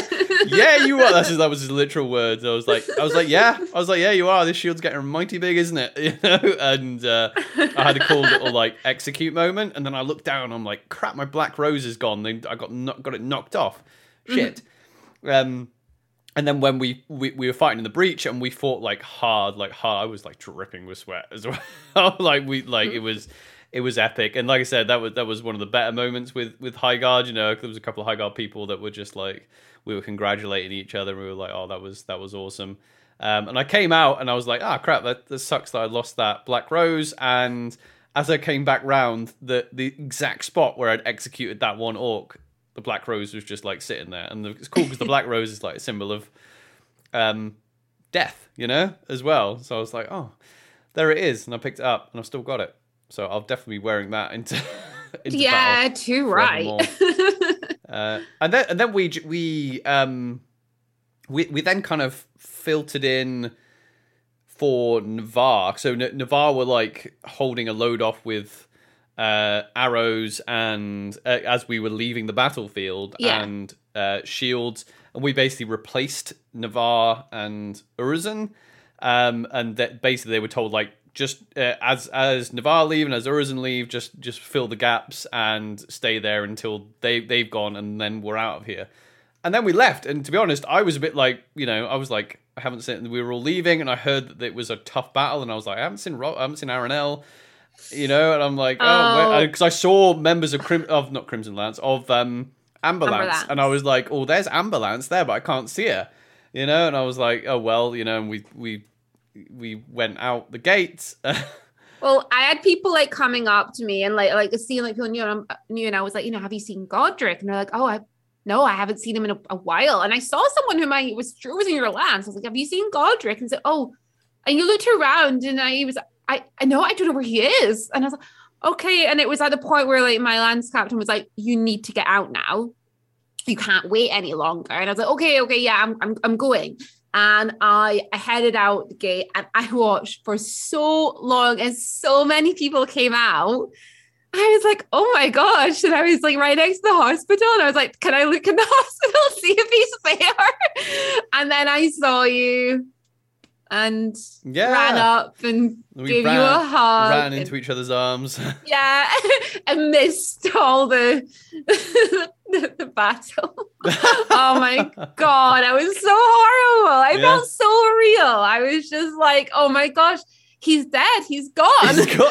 you are. That was his literal words. I was like, yeah, you are. This shield's getting mighty big, isn't it? You know. And I had a cool little like execute moment, and then I looked down. I'm like, crap, my black rose is gone. I got it knocked off. Shit. Mm-hmm. And then when we were fighting in the breach, and we fought like hard. I was like dripping with sweat as well. It was epic, and like I said, that was one of the better moments with High Guard. You know, there was a couple of High Guard people that were just like, we were congratulating each other. We were like, oh, that was awesome. And I came out and I was like, ah, crap, that sucks that I lost that Black Rose. And as I came back round, the exact spot where I'd executed that one orc, the Black Rose was just like sitting there, and it's cool because the Black Rose is like a symbol of death, you know, as well. So I was like, oh, there it is, and I picked it up, and I've still got it. So I'll definitely be wearing that into battle. Yeah, too right. And then we then kind of filtered in for Navarr. So Navarr were like holding a load off with arrows and as we were leaving the battlefield and shields, and we basically replaced Navarr and Urizen. And that basically they were told like, just as Navarr leave and as Urizen leave, just fill the gaps and stay there until they've gone, and then we're out of here. And then we left. And to be honest, I was a bit like, you know, I was like, I haven't seen. We were all leaving, and I heard that it was a tough battle, and I was like, I haven't seen Aranel, you know. And I'm like, oh, because I saw members of Amberlands, and I was like, oh, there's Amberlands there, but I can't see her, you know. And I was like, oh well, you know. And we went out the gates. Well, I had people like coming up to me and like seeing like people knew, and I was like, you know, have you seen Godric? And they're like, oh, I haven't seen him in a while. And I saw someone whom I was sure was in your lands. So I was like, have you seen Godric? And said, oh, and you looked around, and I don't know where he is. And I was like, okay. And it was at the point where like my lands captain was like, you need to get out now. You can't wait any longer. And I was like, okay, yeah, I'm going. And I headed out the gate, and I watched for so long, and so many people came out. I was like, oh my gosh. And I was like right next to the hospital, and I was like, can I look in the hospital, see if he's there? And then I saw you and ran up and gave you a hug. Ran into each other's arms. Yeah, and missed all the battle. Oh my god, I was so horrible. I felt so real. I was just like, oh my gosh, he's dead, he's gone.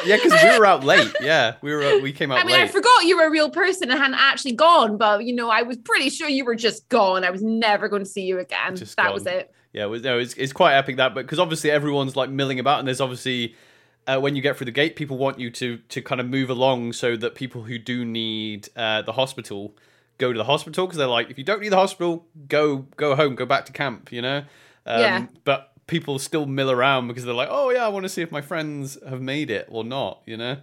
Yeah, because we were out late. Yeah, we came out late. I mean, late. I forgot you were a real person and hadn't actually gone, but you know, I was pretty sure you were just gone. I was never going to see you again. Just that gone. Was it. Yeah, no, it's quite epic that, but because obviously everyone's like milling about, and there's obviously when you get through the gate, people want you to kind of move along so that people who do need the hospital go to the hospital, because they're like, if you don't need the hospital, go home, go back to camp, you know. But people still mill around because they're like, oh yeah, I want to see if my friends have made it or not, you know.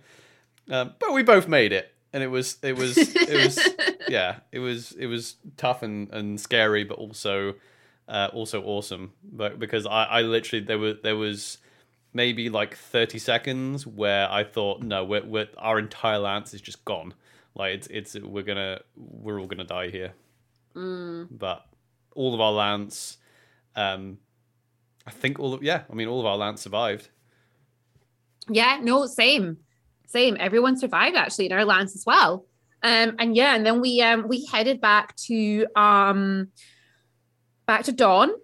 But we both made it, and it was tough and scary, but also awesome. But because I literally there was maybe like 30 seconds where I thought, no, our entire lance is just gone. Like we're all gonna die here. Mm. But all of our lance, all of our lance survived. Yeah, no, same. Everyone survived actually in our lance as well. And then we headed back to Dawn.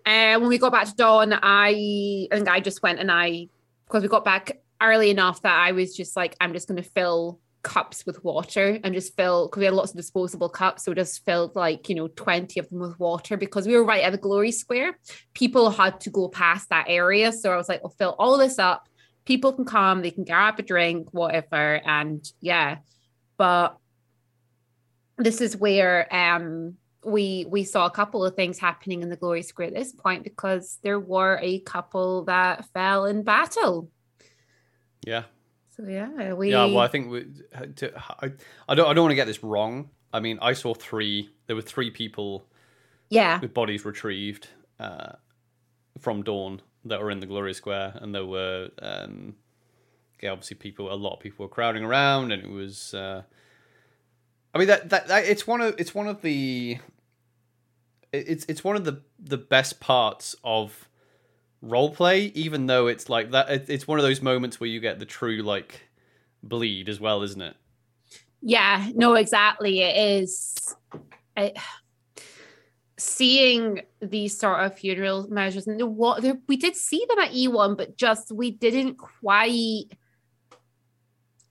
When we got back to Dawn, I think I just went because we got back early enough that I was just like, I'm just going to fill cups with water and just fill, because we had lots of disposable cups, so we just filled 20 of them with water because we were right at the Glory Square. People had to go past that area, so I was like, I'll fill all this up, people can come, they can grab a drink, whatever. And yeah, but this is where we saw a couple of things happening in the Glory Square at this point, because there were a couple that fell in battle. Yeah. Yeah, I think I don't want to get this wrong. I mean, I saw there were three people, yeah, with bodies retrieved from Dawn that were in the Glory Square, and there were obviously a lot of people were crowding around, and it was it's one of the best parts of roleplay, even though it's like that, it's one of those moments where you get the true like bleed as well, isn't it? Yeah, no, exactly. It is seeing these sort of funeral measures, and we did see them at E1, but just we didn't quite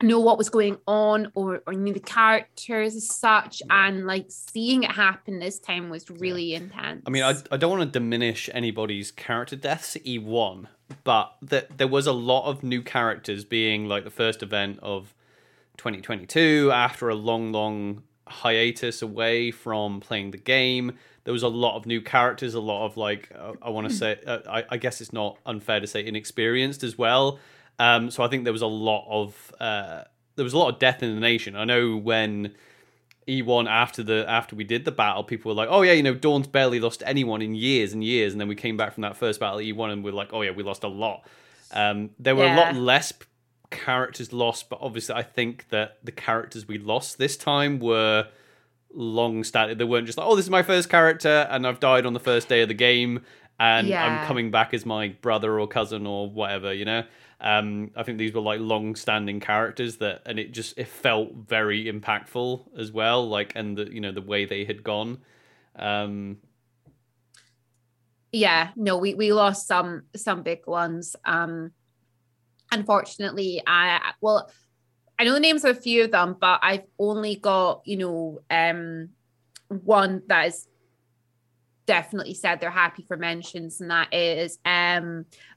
know what was going on or knew the characters as such, and like seeing it happen this time was really intense. I mean, I don't want to diminish anybody's character deaths at E1, but there was a lot of new characters being like the first event of 2022 after a long hiatus away from playing the game. There was a lot of new characters, a lot of like, I want to say, I guess it's not unfair to say inexperienced as well. So I think there was a lot of death in the nation. I know when E1 after we did the battle, people were like, "Oh yeah, you know, Dawn's barely lost anyone in years and years." And then we came back from that first battle at E1, and we're like, "Oh yeah, we lost a lot." There were a lot less characters lost, but obviously, I think that the characters we lost this time were long-standing. They weren't just like, "Oh, this is my first character, and I've died on the first day of the game, and I'm coming back as my brother or cousin or whatever," you know. I think these were like long-standing characters and it felt very impactful as well. Like, and the way they had gone. We lost some big ones. Unfortunately, I know the names of a few of them, but I've only got one that is definitely said they're happy for mentions, and that is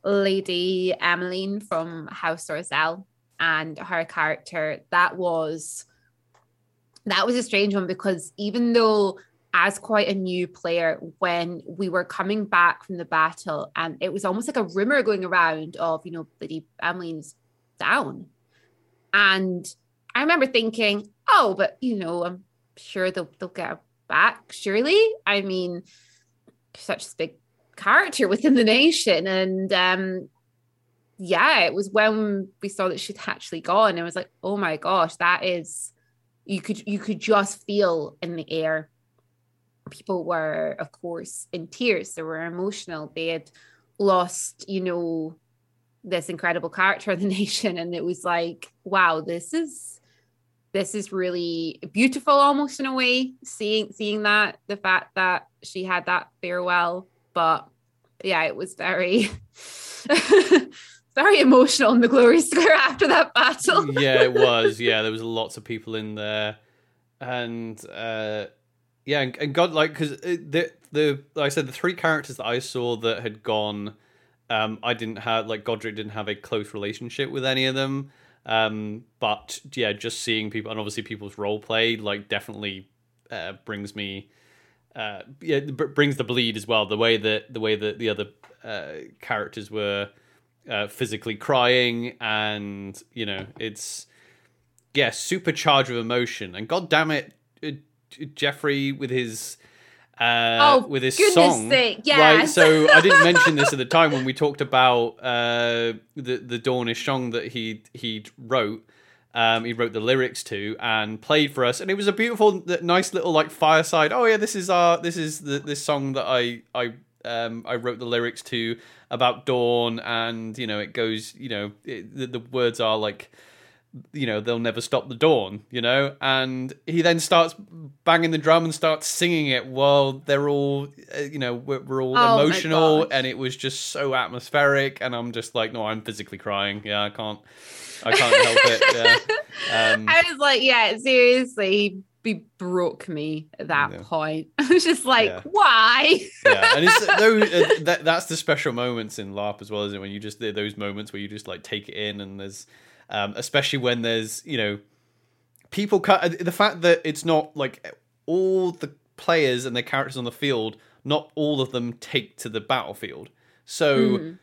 Lady Emmeline from House Sorcel, and her character. That was a strange one, because even though as quite a new player, when we were coming back from the battle, and it was almost like a rumor going around of, Lady Emmeline's down, and I remember thinking, oh, but I'm sure they'll get her back, surely. I mean, such a big character within the nation, and it was when we saw that she'd actually gone, I was like, oh my gosh, that is, you could just feel in the air. People were, of course, in tears, they were emotional, they had lost this incredible character of the nation, and it was like, wow, this is really beautiful, almost, in a way, seeing that, the fact that she had that farewell. But yeah, it was very, very emotional in the Glory Square after that battle. Yeah, it was. Yeah, there was lots of people in there, and and God, like, because like I said, the three characters that I saw that had gone, I didn't have, like, Godric didn't have a close relationship with any of them. But yeah, just seeing people, and obviously people's role play, like, definitely brings me brings the bleed as well. The way that the other characters were physically crying, and you know, it's supercharged with emotion. And god damn it, Jeffrey with his with his song, right? So I didn't mention this at the time when we talked about the Dornish song that he wrote. He wrote the lyrics to and played for us, and it was a beautiful, nice little like fireside. Oh yeah, this is the song that I wrote the lyrics to about dawn, and you know it goes, you know the words are like, you know, they'll never stop the dawn, you know, and he then starts banging the drum and starts singing it while they're all, you know, we're all emotional, and it was just so atmospheric, and I'm just like, no, I'm physically crying. Yeah, I can't help it. Yeah. I was like, yeah, seriously, he broke me at that point. I was just like, why? Yeah, and it's that's the special moments in LARP as well, isn't it? When you just, those moments where you just like take it in, and there's, especially when there's, you know, people, the fact that it's not like all the players and their characters on the field, not all of them take to the battlefield. So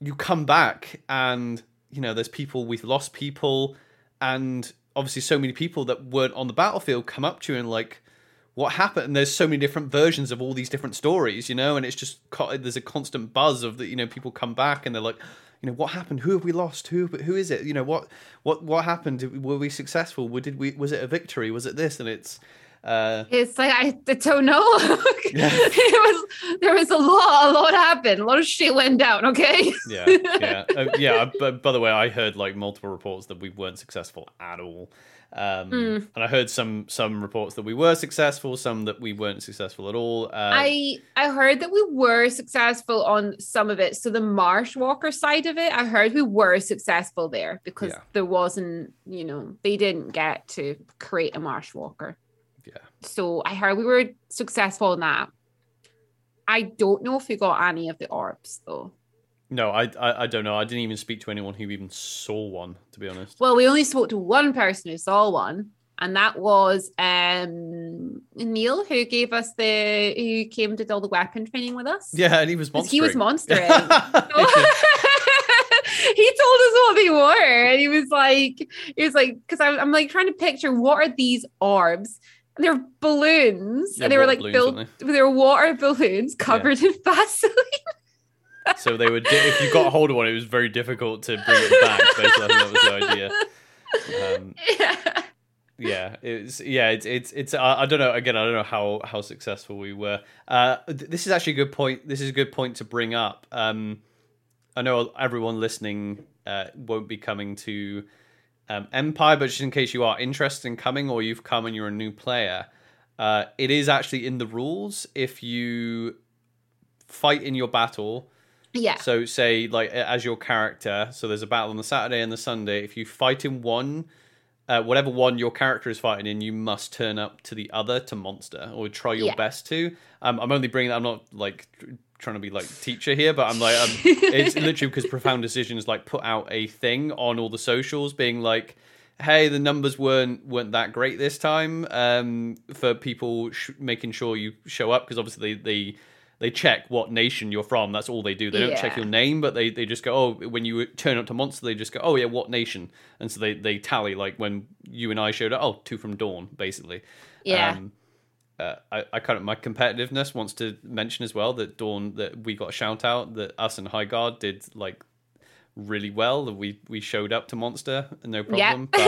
you come back and... you know, there's people, we've lost people, and obviously so many people that weren't on the battlefield come up to you and like, what happened? And there's so many different versions of all these different stories, you know, and it's just, there's a constant buzz of that, you know, people come back and they're like, you know, what happened? Who have we lost? Who is it? You know, what happened? Were we successful? Was it a victory? Was it this? And it's like, I don't know. There was a lot happened. A lot of shit went down. Okay. Yeah. But by the way, I heard like multiple reports that we weren't successful at all. And I heard some reports that we were successful, some that we weren't successful at all. I heard that we were successful on some of it. So the Marshwalker side of it, I heard we were successful there because there wasn't, you know, they didn't get to create a Marshwalker. Yeah. So I heard we were successful in that. I don't know if we got any of the orbs though. No, I don't know. I didn't even speak to anyone who even saw one, to be honest. Well, we only spoke to one person who saw one, and that was Neil, who came to do all the weapon training with us. Yeah, and he was monstering. He told us what they were, and he was like, because I'm like trying to picture, what are these orbs? And they're balloons, and they were like built. They were water balloons covered in Vaseline. So they were. If you got hold of one, it was very difficult to bring it back. Basically, that was the idea. It's I don't know. Again, I don't know how successful we were. This is actually a good point. This is a good point to bring up. I know everyone listening won't be coming to Empire, but just in case you are interested in coming, or you've come and you're a new player, it is actually in the rules if you fight in your battle. Yeah. So say like as your character, so there's a battle on the Saturday and the Sunday. If you fight in one, whatever one your character is fighting in, you must turn up to the other to monster, or try your best to. I'm only bringing that. I'm not like trying to be like teacher here, but I'm like, it's literally because Profound Decisions like put out a thing on all the socials being like, hey, the numbers weren't that great this time for people making sure you show up, because obviously they check what nation you're from. That's all they do. They don't check your name, but they just go, oh, when you turn up to monster, they just go, oh yeah, what nation? And so they tally, like when you and I showed up, oh, two from Dawn, basically. Yeah. I kind of, my competitiveness wants to mention as well that Dawn, that we got a shout out, that us and High Guard did like really well, that we showed up to monster, no problem. Yep.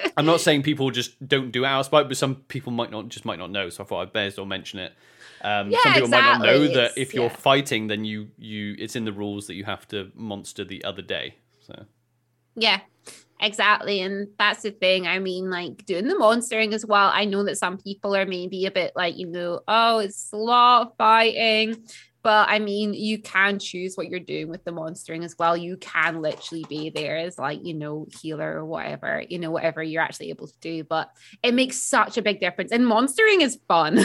But I'm not saying people just don't do it out of spite, but some people might not know. So I thought I'd best not mention it. Some people might not know that if you're fighting, then you it's in the rules that you have to monster the other day. So yeah. Exactly, and that's the thing. I mean, like doing the monstering as well. I know that some people are maybe a bit like, you know, oh, it's a lot of fighting, but I mean, you can choose what you're doing with the monstering as well. You can literally be there as like, you know, healer or whatever, you know, whatever you're actually able to do. But it makes such a big difference, and monstering is fun.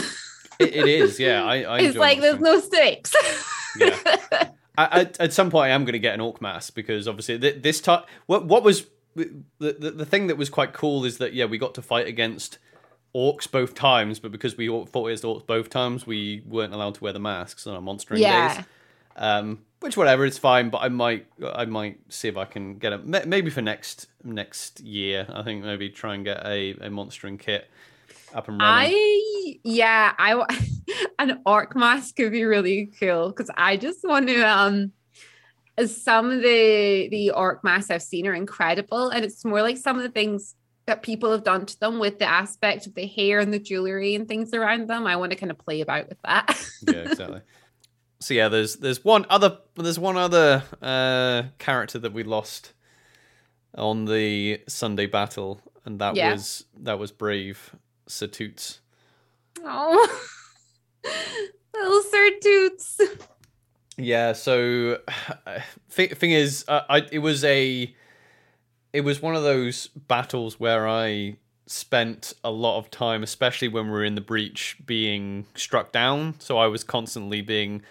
It is, yeah. I it's like there's no stakes. Yeah. At some point, I am going to get an orc mask, because obviously this time, what was. The thing that was quite cool is that we got to fight against orcs both times, but because we thought it was orcs both times, we weren't allowed to wear the masks on our monstering days. Which, whatever, it's fine. But I might see if I can get it. Maybe for next year, I think maybe try and get a monstering kit up and running. An orc mask could be really cool, because I just want to some of the orc masks I've seen are incredible, and it's more like some of the things that people have done to them with the aspect of the hair and the jewelry and things around them. I want to kind of play about with that. Yeah, exactly. So yeah, there's one other character that we lost on the Sunday battle, and that was brave Sir Toots. Oh, little Sir Toots. Yeah. So thing is, it was one of those battles where I spent a lot of time, especially when we were in the breach, being struck down. So I was constantly being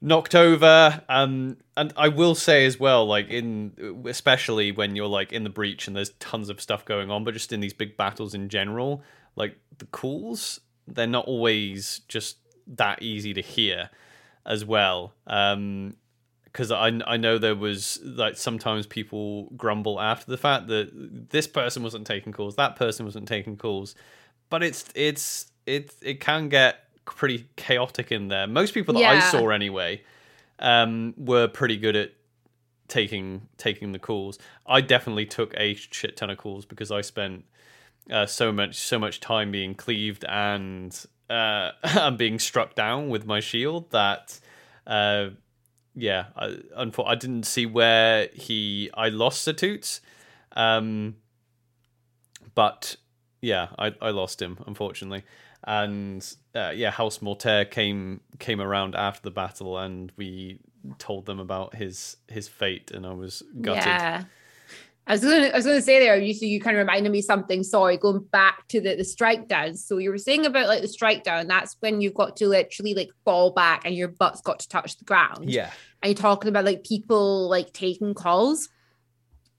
knocked over, and I will say as well, like, especially when you're like in the breach and there's tons of stuff going on, but just in these big battles in general, like the calls, they're not always just that easy to hear as well, because I know there was, like, sometimes people grumble after the fact that this person wasn't taking calls, that person wasn't taking calls, but it can get pretty chaotic in there. Most people that I saw anyway were pretty good at taking the calls. I definitely took a shit ton of calls because I spent so much time being cleaved and being struck down with my shield that. I didn't see where I lost Sir Toots, but yeah, I lost him, unfortunately. And House Mortaire came around after the battle, and we told them about his fate, and I was gutted. Yeah, I was going to say there. You kind of reminded me something. Sorry, going back to the strike down. So you were saying about, like, the strike down. That's when you've got to literally, like, fall back, and your butt's got to touch the ground. Yeah. And you're talking about, like, people, like, taking calls.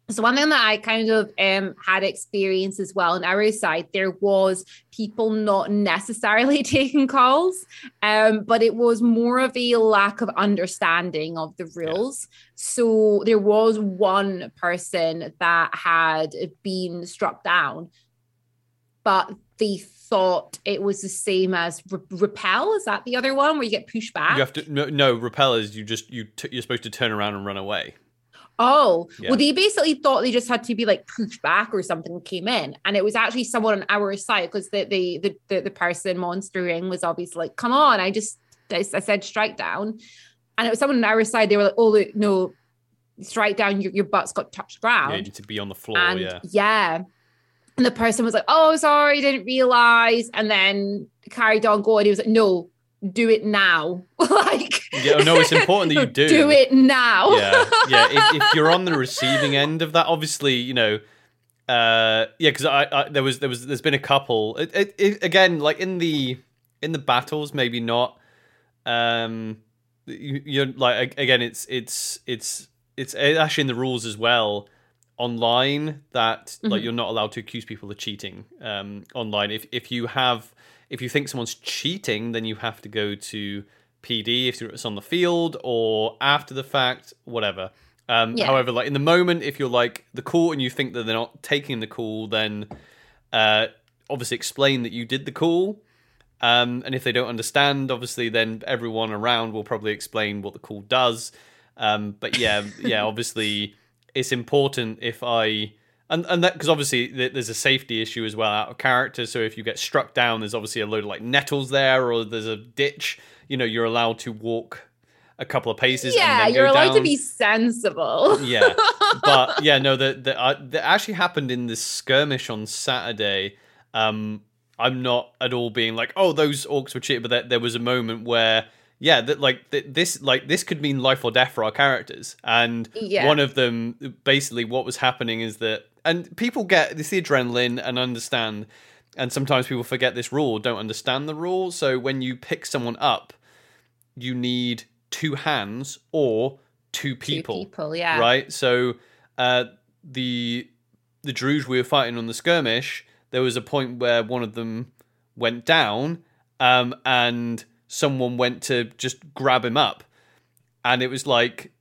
So one thing that I kind of had experience as well on our side, there was people not necessarily taking calls, but it was more of a lack of understanding of the rules. Yeah. So there was one person that had been struck down, but they thought it was the same as repel. Is that the other one where you get pushed back? You have to no repel is you're supposed to turn around and run away. Oh, yeah. Well, they basically thought they just had to be, like, pushed back or something came in. And it was actually someone on our side, because the person monstering was obviously like, come on, I said strike down. And it was someone on our side. They were like, oh, look, no, strike down, your butt's got to touch ground. Yeah, you need to be on the floor, and, yeah. Yeah. And the person was like, oh, sorry, didn't realise. And then carried on going. He was like, no, do it now. Like, yeah, no, it's important that you do it now. yeah if you're on the receiving end of that, obviously, you know, because I there's been a couple, it again, like in the battles, maybe not, you're like, again, it's actually in the rules as well online that, mm-hmm. like, you're not allowed to accuse people of cheating online. If you think someone's cheating, then you have to go to PD if it's on the field or after the fact, whatever. However, like, in the moment, if you're, like, the call and you think that they're not taking the call, then obviously explain that you did the call. And if they don't understand, obviously, then everyone around will probably explain what the call does. But obviously, it's important if I... And that, because obviously there's a safety issue as well out of character. So if you get struck down, there's obviously a load of, like, nettles there, or there's a ditch. You know, you're allowed to walk a couple of paces. Yeah, and then you're allowed down. To be sensible. Yeah, but yeah, no, that actually happened in this skirmish on Saturday. I'm not at all being like, oh, those orcs were cheated, but there was a moment where. Yeah, that, like, this could mean life or death for our characters. And one of them, basically what was happening is that... And people get... It's the adrenaline and understand. And sometimes people forget this rule, don't understand the rule. So when you pick someone up, you need two hands or two people. Two people, yeah. Right? So the Druj we were fighting on the skirmish, there was a point where one of them went down, and someone went to just grab him up. And it was like,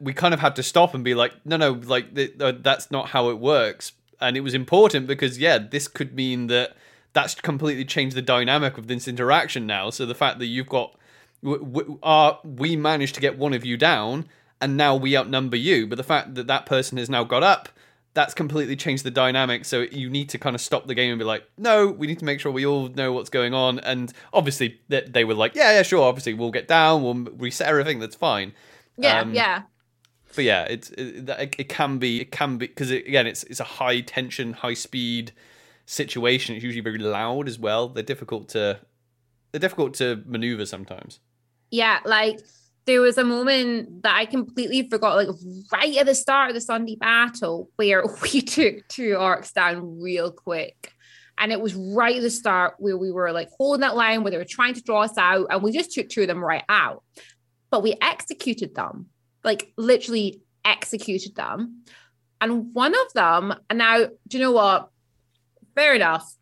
we kind of had to stop and be like, no, like that's not how it works. And it was important because, yeah, this could mean that that's completely changed the dynamic of this interaction now. So the fact that you've got, we managed to get one of you down and now we outnumber you. But the fact that that person has now got up, that's completely changed the dynamic. So you need to kind of stop the game and be like, no, we need to make sure we all know what's going on. And obviously they were like, yeah, sure. Obviously we'll get down. We'll reset everything. That's fine. Yeah. Yeah. But yeah, it can be, because again, it's a high tension, high speed situation. It's usually very loud as well. They're difficult to maneuver sometimes. Yeah, like there was a moment that I completely forgot, like right at the start of the Sunday battle, where we took two orcs down real quick. And it was right at the start where we were like holding that line where they were trying to draw us out, and we just took two of them right out. But we executed them. Like literally executed them. And one of them, and now, do you know what? Fair enough.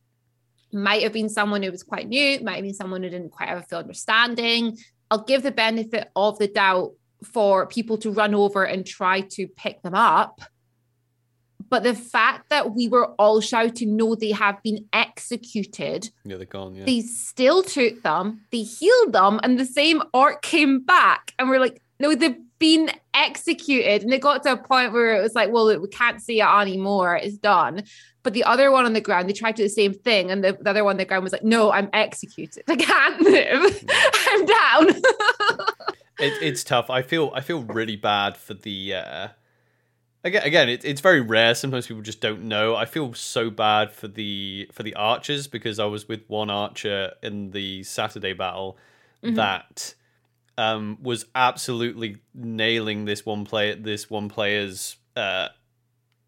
Might have been someone who was quite new, might have been someone who didn't quite have a full understanding. I'll give the benefit of the doubt for people to run over and try to pick them up. But the fact that we were all shouting, no, they have been executed. Yeah, they're gone, yeah. They still took them, they healed them, and the same orc came back. And we're like, no, they've been executed. And it got to a point where it was like, well, we can't see it anymore. It's done. But the other one on the ground, they tried to do the same thing. And the other one on the ground was like, no, I'm executed. I can't move. I'm down. It's tough. I feel really bad for the... Again, it's very rare. Sometimes people just don't know. I feel so bad for the archers, because I was with one archer in the Saturday battle that... was absolutely nailing this one player's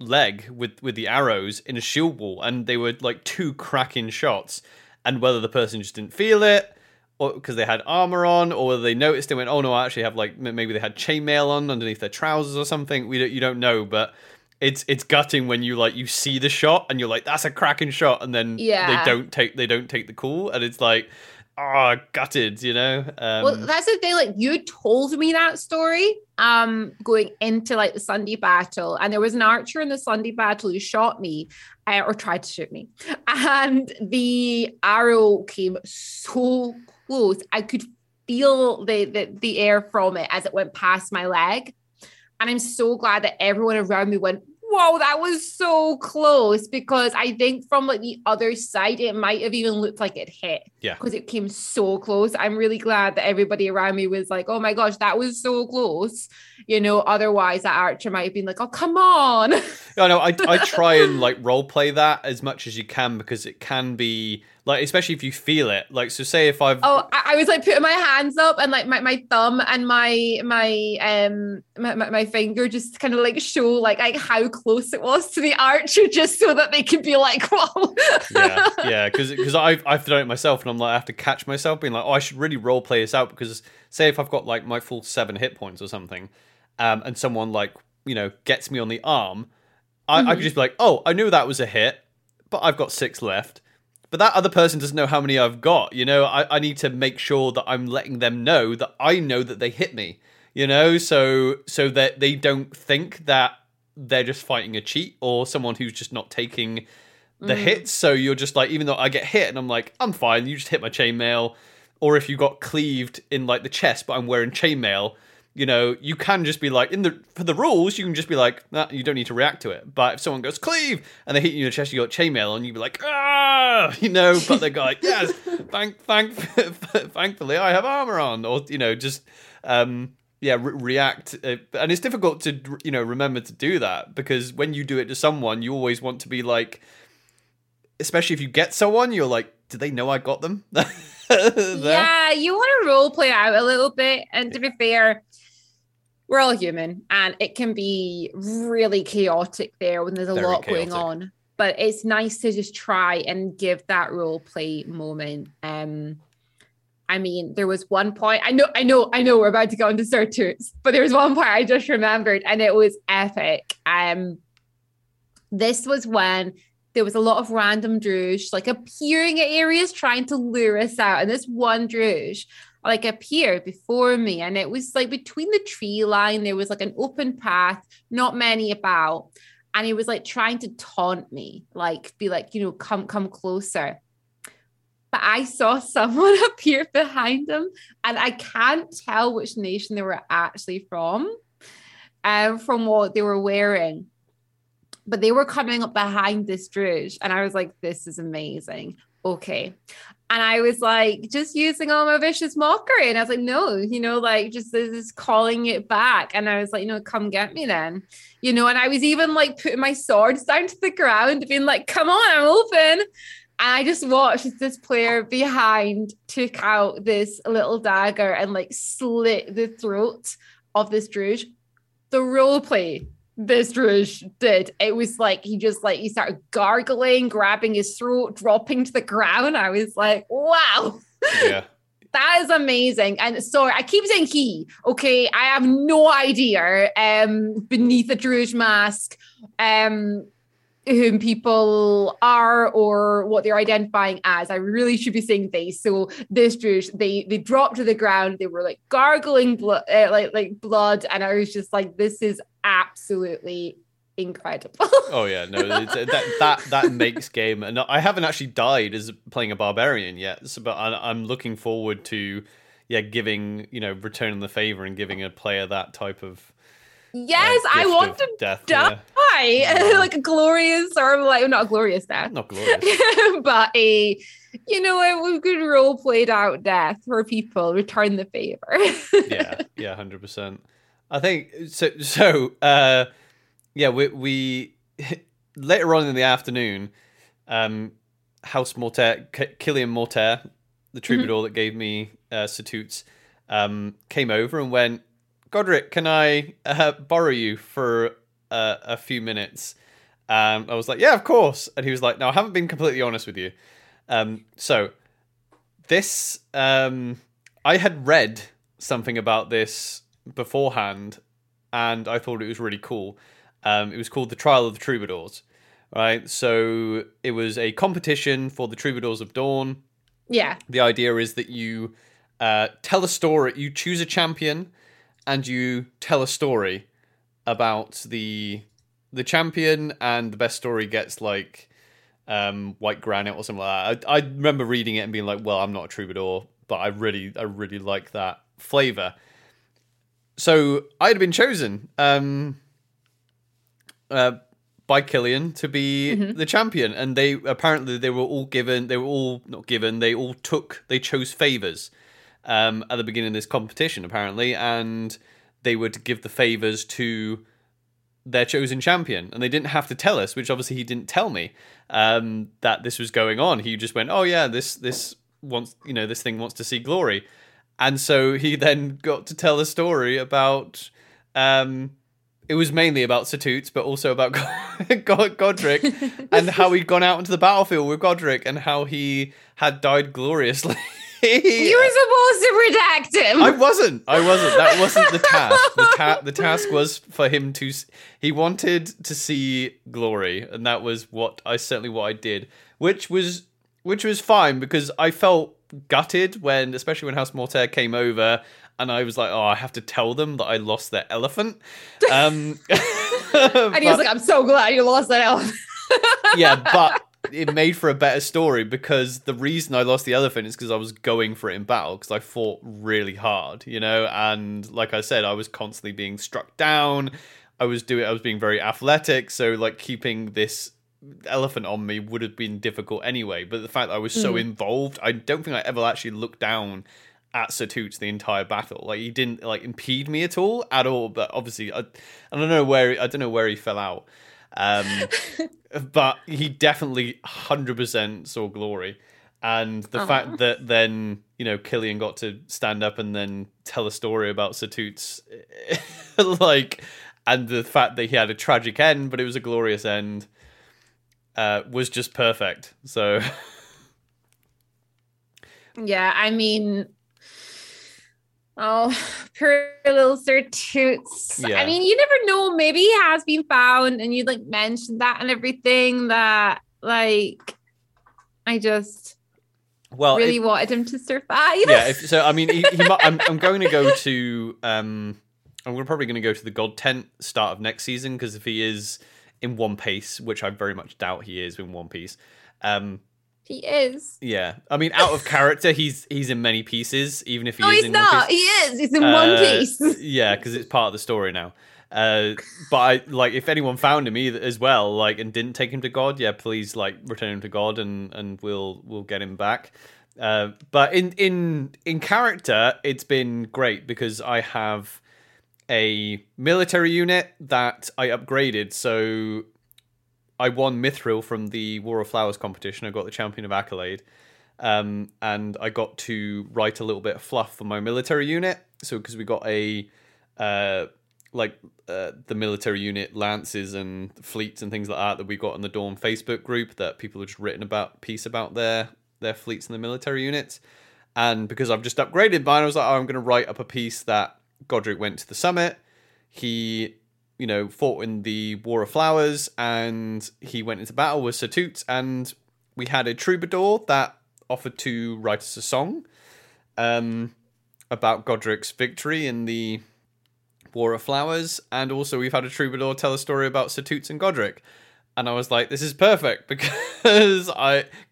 leg with the arrows in a shield wall, and they were like two cracking shots. And whether the person just didn't feel it, or because they had armor on, or whether they noticed and went, "Oh no, I actually have like maybe they had chainmail on underneath their trousers or something." You don't know, but it's gutting when you see the shot and you're like, "That's a cracking shot," and then they don't take the call, and it's like. Oh, gutted, you know? Well, that's the thing, like, you told me that story going into, like, the Sunday battle, and there was an archer in the Sunday battle who shot me, or tried to shoot me, and the arrow came so close, I could feel the air from it as it went past my leg, and I'm so glad that everyone around me went, whoa, that was so close, because I think from like the other side, it might have even looked like it hit. Yeah. Because it came so close. I'm really glad that everybody around me was like, oh my gosh, that was so close. You know, otherwise that archer might have been like, oh, come on. No, I try and like role play that as much as you can, because it can be like, especially if you feel it. Like, so say if I've... Oh, I was like putting my hands up and like my thumb and my finger just kind of like show like how close it was to the archer, just so that they could be like, whoa. Yeah, because I've done it myself, and I'm like, I have to catch myself being like, oh, I should really role play this out, because say if I've got like my full 7 hit points or something, and someone like, you know, gets me on the arm, I could just be like, oh, I knew that was a hit, but I've got 6 left. But that other person doesn't know how many I've got, you know? I need to make sure that I'm letting them know that they hit me, you know? So that they don't think that they're just fighting a cheat or someone who's just not taking the hits. So you're just like, even though I get hit and I'm like, I'm fine, you just hit my chainmail. Or if you got cleaved in like the chest, but I'm wearing chainmail, you know, you can just be like, for the rules, you can just be like, nah, you don't need to react to it. But if someone goes, cleave, and they hit you in the chest, you got chainmail on, you'd be like, ah, you know, but they go like, yes, thankfully I have armor on, or, you know, just, react. And it's difficult to, you know, remember to do that, because when you do it to someone, you always want to be like, especially if you get someone, you're like, did they know I got them? Yeah, you want to role play out a little bit. And to be fair, we're all human, and it can be really chaotic there when there's a lot chaotic. Going on. But it's nice to just try and give that role play moment. I mean, there was one point, I know we're about to go into Surtoots, but there was one point I just remembered, and it was epic. This was when there was a lot of random Druj like appearing at areas trying to lure us out. And this one Druj like appeared before me, and it was like between the tree line, there was like an open path, not many about. And he was like trying to taunt me, like be like, you know, come closer. But I saw someone appear behind him, and I can't tell which nation they were actually from what they were wearing. But they were coming up behind this Druj, and I was like, this is amazing. Okay. And I was like, just using all my vicious mockery. And I was like, no, you know, like just this is calling it back. And I was like, you know, come get me then, you know, and I was even like putting my swords down to the ground, being like, come on, I'm open. And I just watched as this player behind took out this little dagger and like slit the throat of this Druj. The role play this Druj did, it was like he started gargling, grabbing his throat, dropping to the ground. I was like, wow, yeah, that is amazing. And sorry, I keep saying he. Okay, I have no idea. Beneath a Druj mask, whom people are or what they're identifying as. I really should be saying they. So this Druj, they dropped to the ground. They were like gargling like blood, and I was just like, this is absolutely incredible. Oh yeah, no, that makes game. And I haven't actually died as playing a barbarian yet, so, but I'm looking forward to giving, you know, returning the favor and giving a player that type of. Yes, I want to die. Yeah. Like a glorious, or like not a glorious death. Not glorious. But a, you know, a good role played out death for people. Return the favor. yeah, 100%. I think so. So, we later on in the afternoon, House Mortaire, Killian Mortaire, the troubadour that gave me Satoots, came over and went, Godric, can I borrow you for a few minutes? I was like, yeah, of course. And he was like, no, I haven't been completely honest with you. So this, I had read something about this beforehand, and I thought it was really cool. It was called the Trial of the Troubadours, right? So it was a competition for the Troubadours of Dawn. Yeah. The idea is that you tell a story, you choose a champion, and you tell a story about the champion, and the best story gets like white granite or something like that. I remember reading it and being like, well, I'm not a troubadour, but I really like that flavour. So I'd been chosen by Killian to be the champion, and they chose favours. At the beginning of this competition, apparently, and they would give the favors to their chosen champion, and they didn't have to tell us, which obviously he didn't tell me that this was going on. He just went, "Oh yeah, this wants, you know, this thing wants to see glory," and so he then got to tell a story about. It was mainly about Satoots, but also about Godric and how he'd gone out into the battlefield with Godric and how he had died gloriously. You were supposed to redact him. I wasn't. That wasn't the task. The task was for him to. He wanted to see glory, and that was what I did, which was fine, because I felt gutted especially when House Mortaire came over, and I was like, oh, I have to tell them that I lost their elephant. And he was like, I'm so glad you lost that elephant. Yeah, but. It made for a better story, because the reason I lost the elephant is because I was going for it in battle, because I fought really hard, you know, and like I said, I was constantly being struck down. I was being very athletic, so like keeping this elephant on me would have been difficult anyway, but the fact that I was so involved, I don't think I ever actually looked down at Satoots the entire battle. Like, he didn't like impede me at all, but obviously I don't know where he fell out. But he definitely 100% saw glory, and the fact that then, you know, Killian got to stand up and then tell a story about Satoots, like, and the fact that he had a tragic end, but it was a glorious end, was just perfect. So, yeah, I mean. Oh, poor little Sir Toots. Yeah. I mean, you never know. Maybe he has been found, and you like mentioned that and everything, that Like, I just wanted him to survive. Yeah, I'm going to go to... I'm probably going to go to the God Tent start of next season, because if he is in one piece, which I very much doubt he is in one piece... he is. Yeah. I mean, out of character, he's in many pieces, even if he is in one piece. No, he's not. He is. He's in one piece. Yeah, because it's part of the story now. But if anyone found him either, as well, and didn't take him to God, yeah, please return him to God, and we'll get him back. But in character, it's been great because I have a military unit that I upgraded. So I won Mithril from the War of Flowers competition. I got the Champion of Accolade, and I got to write a little bit of fluff for my military unit. So because we got the military unit lances and fleets and things like that we got in the Dawn Facebook group, that people have just written about their fleets and the military units. And because I've just upgraded mine, I was like, I'm going to write up a piece that Godric went to the summit. He, fought in the War of Flowers, and he went into battle with Sir Toots, and we had a troubadour that offered to write us a song about Godric's victory in the War of Flowers, and also we've had a troubadour tell a story about Sir Toots and Godric. And I was like, this is perfect, because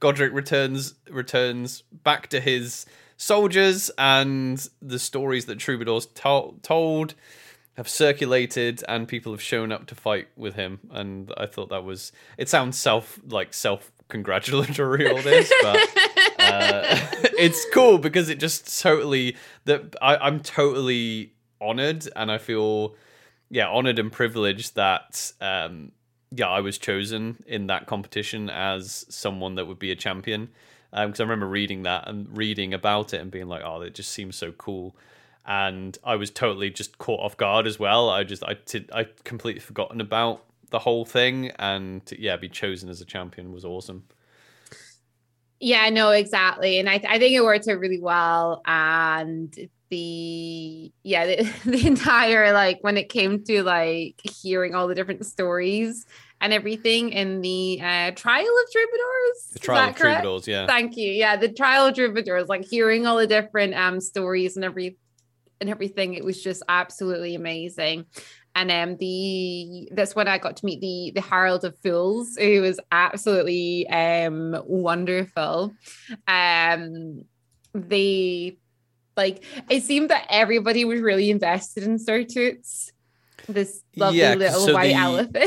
Godric returns back to his soldiers, and the stories that troubadours told have circulated, and people have shown up to fight with him. And I thought that was... It sounds self-congratulatory, all this, but it's cool because it just totally... that I'm totally honoured, and I feel, honoured and privileged that, I was chosen in that competition as someone that would be a champion. Because I remember reading about it and being like, oh, it just seems so cool. And I was totally just caught off guard as well. I completely forgotten about the whole thing, and be chosen as a champion was awesome. Yeah, no, exactly. And I think it worked out really well. And the entire, when it came to hearing all the different stories and everything in the Trial of Troubadours. The Trial of Troubadours, yeah. Thank you. Yeah, the Trial of Troubadours, hearing all the different stories and everything. It was just absolutely amazing. And that's when I got to meet the Herald of Fools, who was absolutely wonderful. They it seemed that everybody was really invested in Sir Toots, this lovely little white elephant.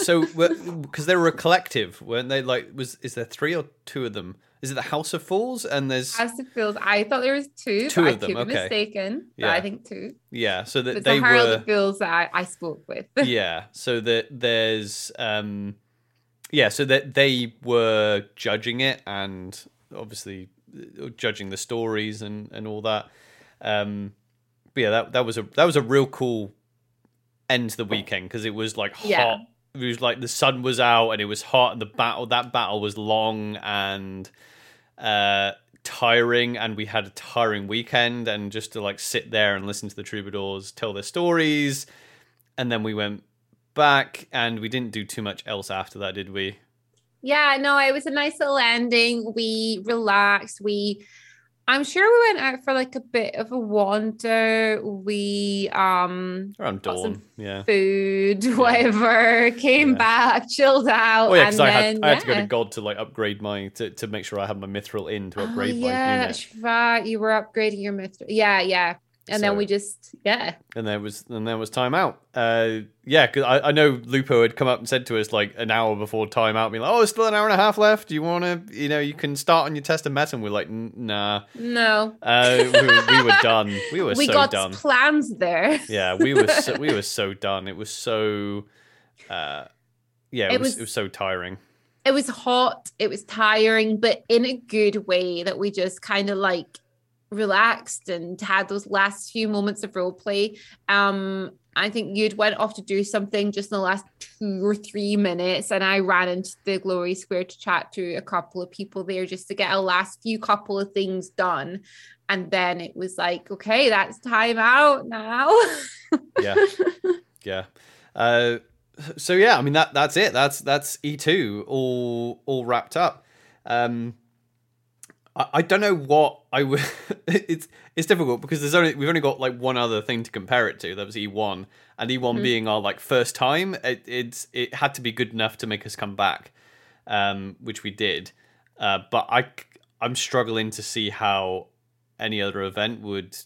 So because they were a collective, weren't they? Is there three or two of them? Is it the House of Fools? And there's House of Fools. I thought there was two. Two of them. I could be mistaken. Yeah. But I think two. Yeah. So that they were the Herald of Fools that I spoke with. Yeah. So that there's So that they were judging it, and obviously judging the stories and all that. But yeah, that was a real cool end to the weekend, because it was hot. Yeah. It was the sun was out and it was hot, and that battle was long and tiring, and we had a tiring weekend, and just to sit there and listen to the troubadours tell their stories. And then we went back, and we didn't do too much else after that, did we? Yeah, no, it was a nice little ending. We relaxed. I'm sure we went out for a bit of a wander. We around dawn, got some food, whatever. Came back, chilled out. Oh yeah, because I had to go to God to upgrade my to make sure I had my mithril in to upgrade my unit. Yeah, that's right. You were upgrading your mithril. Yeah. And then we just And there was time out. Because I know Lupo had come up and said to us an hour before time out, being like, "Oh, it's still an hour and a half left. Do you want to? You can start on your test of meta." And we're like, "Nah, no." We were done. We were so done. We got plans there. Yeah, we were so done. It was so, it was so tiring. It was hot. It was tiring, but in a good way that we just kind of relaxed and had those last few moments of role play. I think you'd went off to do something just in the last 2 or 3 minutes, and I ran into the Glory Square to chat to a couple of people there just to get a last few couple of things done. And then it was okay, that's time out now. Yeah. So yeah, I mean that's it. That's E2 all wrapped up. I don't know what I would. It's difficult because we've only got like one other thing to compare it to. That was E1, and E1 being our like first time, it had to be good enough to make us come back, which we did. But I'm struggling to see how any other event would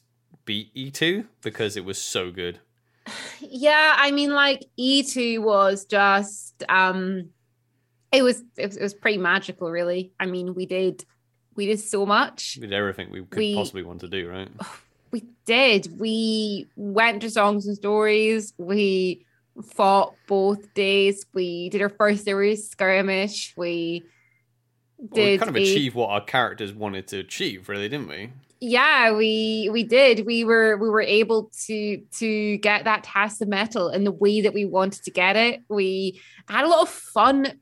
beat E2 because it was so good. Yeah, I mean, like E2 was just it was pretty magical, really. I mean, we did so much. We did everything we could possibly want to do, right? We did. We went to songs and stories. We fought both days. We did our first series skirmish. We kind of achieved what our characters wanted to achieve, really, didn't we? Yeah, we did. We were able to get that task of metal in the way that we wanted to get it. We had a lot of fun,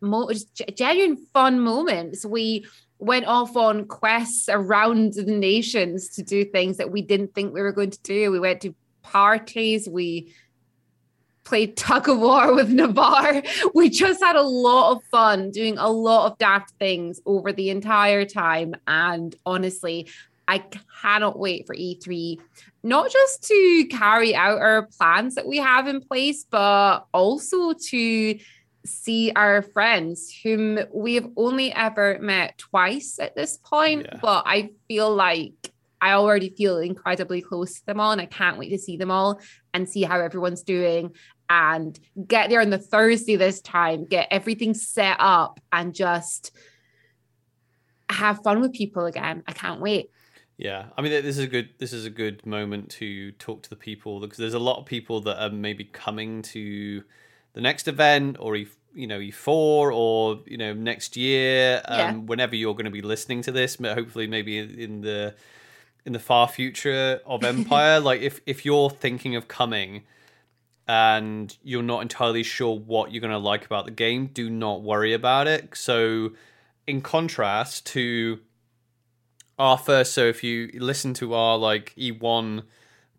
genuine fun moments. We went off on quests around the nations to do things that we didn't think we were going to do. We went to parties. We played tug of war with Navarr. We just had a lot of fun doing a lot of daft things over the entire time. And honestly, I cannot wait for E3, not just to carry out our plans that we have in place, but also to see our friends whom we have only ever met twice at this point. Yeah. But I feel like I already feel incredibly close to them all, and I can't wait to see them all and see how everyone's doing and get there on the Thursday this time, get everything set up and just have fun with people again. I can't wait. Yeah, I mean, this is a good moment to talk to the people, because there's a lot of people that are maybe coming to the next event or E4 or next year, whenever you're going to be listening to this, hopefully maybe in the far future of Empire. Like if you're thinking of coming and you're not entirely sure what you're going to like about the game, do not worry about it. So in contrast to our first, so if you listen to our like E1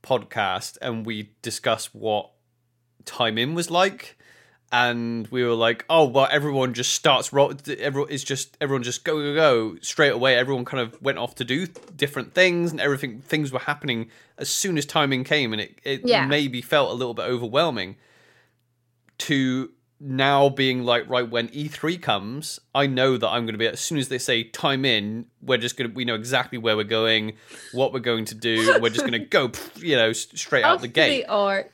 podcast and we discuss what time in was like, and we were like, oh well, everyone just starts. Everyone just go straight away. Everyone kind of went off to do different things, and everything things were happening as soon as timing came, and it maybe felt a little bit overwhelming. To now being like, right, when E3 comes, I know that I'm going to be, as soon as they say time in, we know exactly where we're going, what we're going to do. We're just going to go, straight out the gate. We up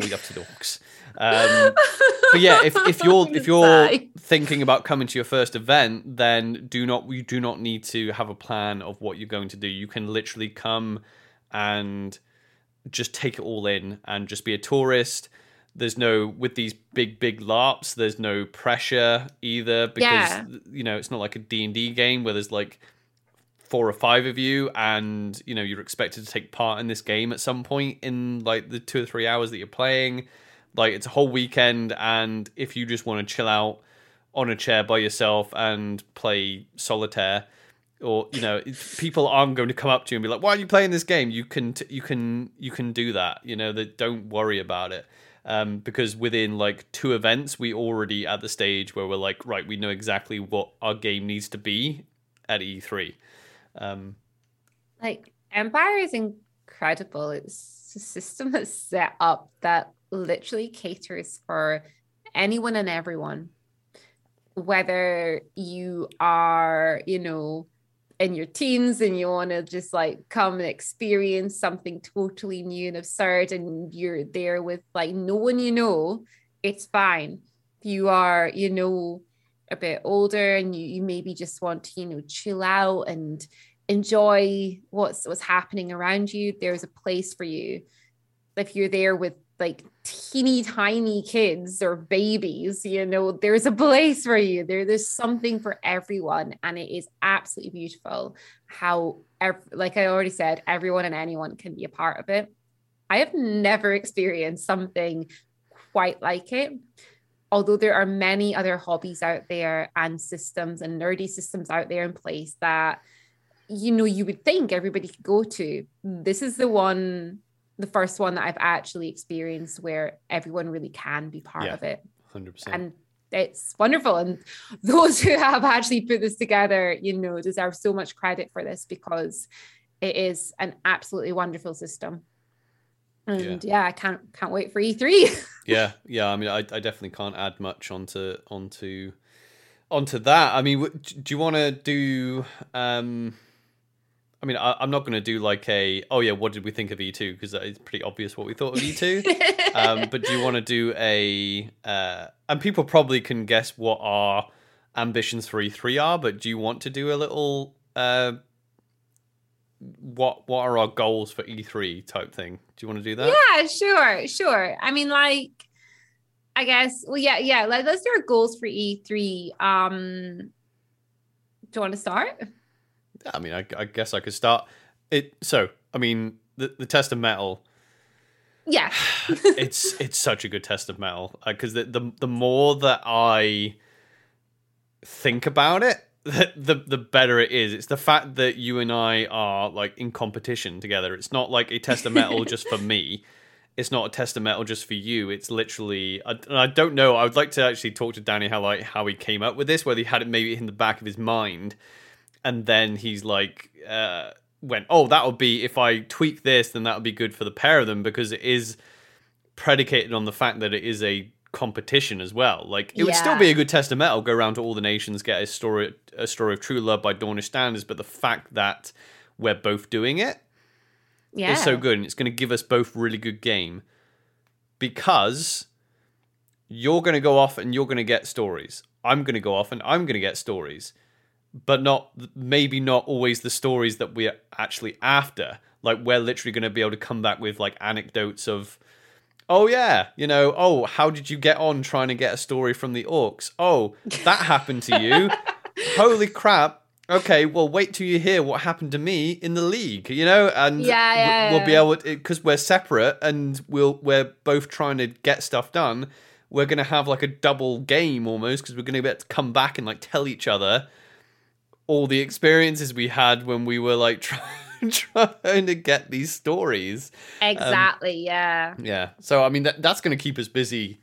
to the orcs. But yeah, if you're thinking about coming to your first event, then you do not need to have a plan of what you're going to do. You can literally come and just take it all in and just be a tourist. There's no, with these big LARPs, there's no pressure either, because, it's not like a D&D game where there's like 4 or 5 of you and, you're expected to take part in this game at some point in like the 2 or 3 hours that you're playing. Like, it's a whole weekend, and if you just want to chill out on a chair by yourself and play solitaire, or, people aren't going to come up to you and be like, why are you playing this game? You can do that, that don't worry about it. Because within like 2 events, we already at the stage where we're like, right, we know exactly what our game needs to be at E3. Empire is incredible. It's a system that's set up that literally caters for anyone and everyone, whether you are, in your teens and you want to just like come and experience something totally new and absurd, and you're there with like no one, it's fine. If you are, a bit older and you maybe just want to, chill out and enjoy what's happening around you, there's a place for you. If you're there with like teeny tiny kids or babies, there's a place for you. There's something for everyone, and it is absolutely beautiful how, like I already said, everyone and anyone can be a part of it. I have never experienced something quite like it, although there are many other hobbies out there and systems and nerdy systems out there in place that, you would think everybody could go to. This is the first one that I've actually experienced where everyone really can be part of it. 100%. And it's wonderful. And those who have actually put this together, you know, deserve so much credit for this, because it is an absolutely wonderful system. And yeah, I can't wait for E3. yeah. I mean, I definitely can't add much onto that. I mean, do you want to do? I mean, I'm not going to do like a, oh yeah, what did we think of E2? Because it's pretty obvious what we thought of E2. But do you want to do a? And people probably can guess what our ambitions for E3 are. But do you want to do a little? What are our goals for E3 type thing? Do you want to do that? Yeah, sure. I mean, like, I guess, well, yeah. Like, let's do our goals for E3. Do you want to start? I mean, I guess I could start it. So, I mean, the test of metal. Yeah. it's such a good test of metal, because the more that I think about it, the better it is. It's the fact that you and I are like in competition together. It's not like a test of metal just for me. It's not a test of metal just for you. It's literally, I don't know. I would like to actually talk to Danny how he came up with this, whether he had it maybe in the back of his mind, and then he's like went, oh, that would be, if I tweak this, then that would be good for the pair of them, because it is predicated on the fact that it is a competition as well. Like, it would still be a good test of metal, go around to all the nations, get a story of true love by Dornish standards, but the fact that we're both doing it is so good, and it's going to give us both really good game, because you're going to go off and you're going to get stories, I'm going to go off and I'm going to get stories, but maybe not always the stories that we're actually after. Like, we're literally going to be able to come back with like anecdotes of, oh yeah, you know, oh, how did you get on trying to get a story from the orcs? Oh, that happened to you. Holy crap. Okay, well, wait till you hear what happened to me in the league, you know? And we'll be able to, because we're separate and we're both trying to get stuff done, we're going to have like a double game almost, because we're going to be able to come back and like tell each other all the experiences we had when we were like trying to get these stories. Exactly. Yeah. So I mean, that's going to keep us busy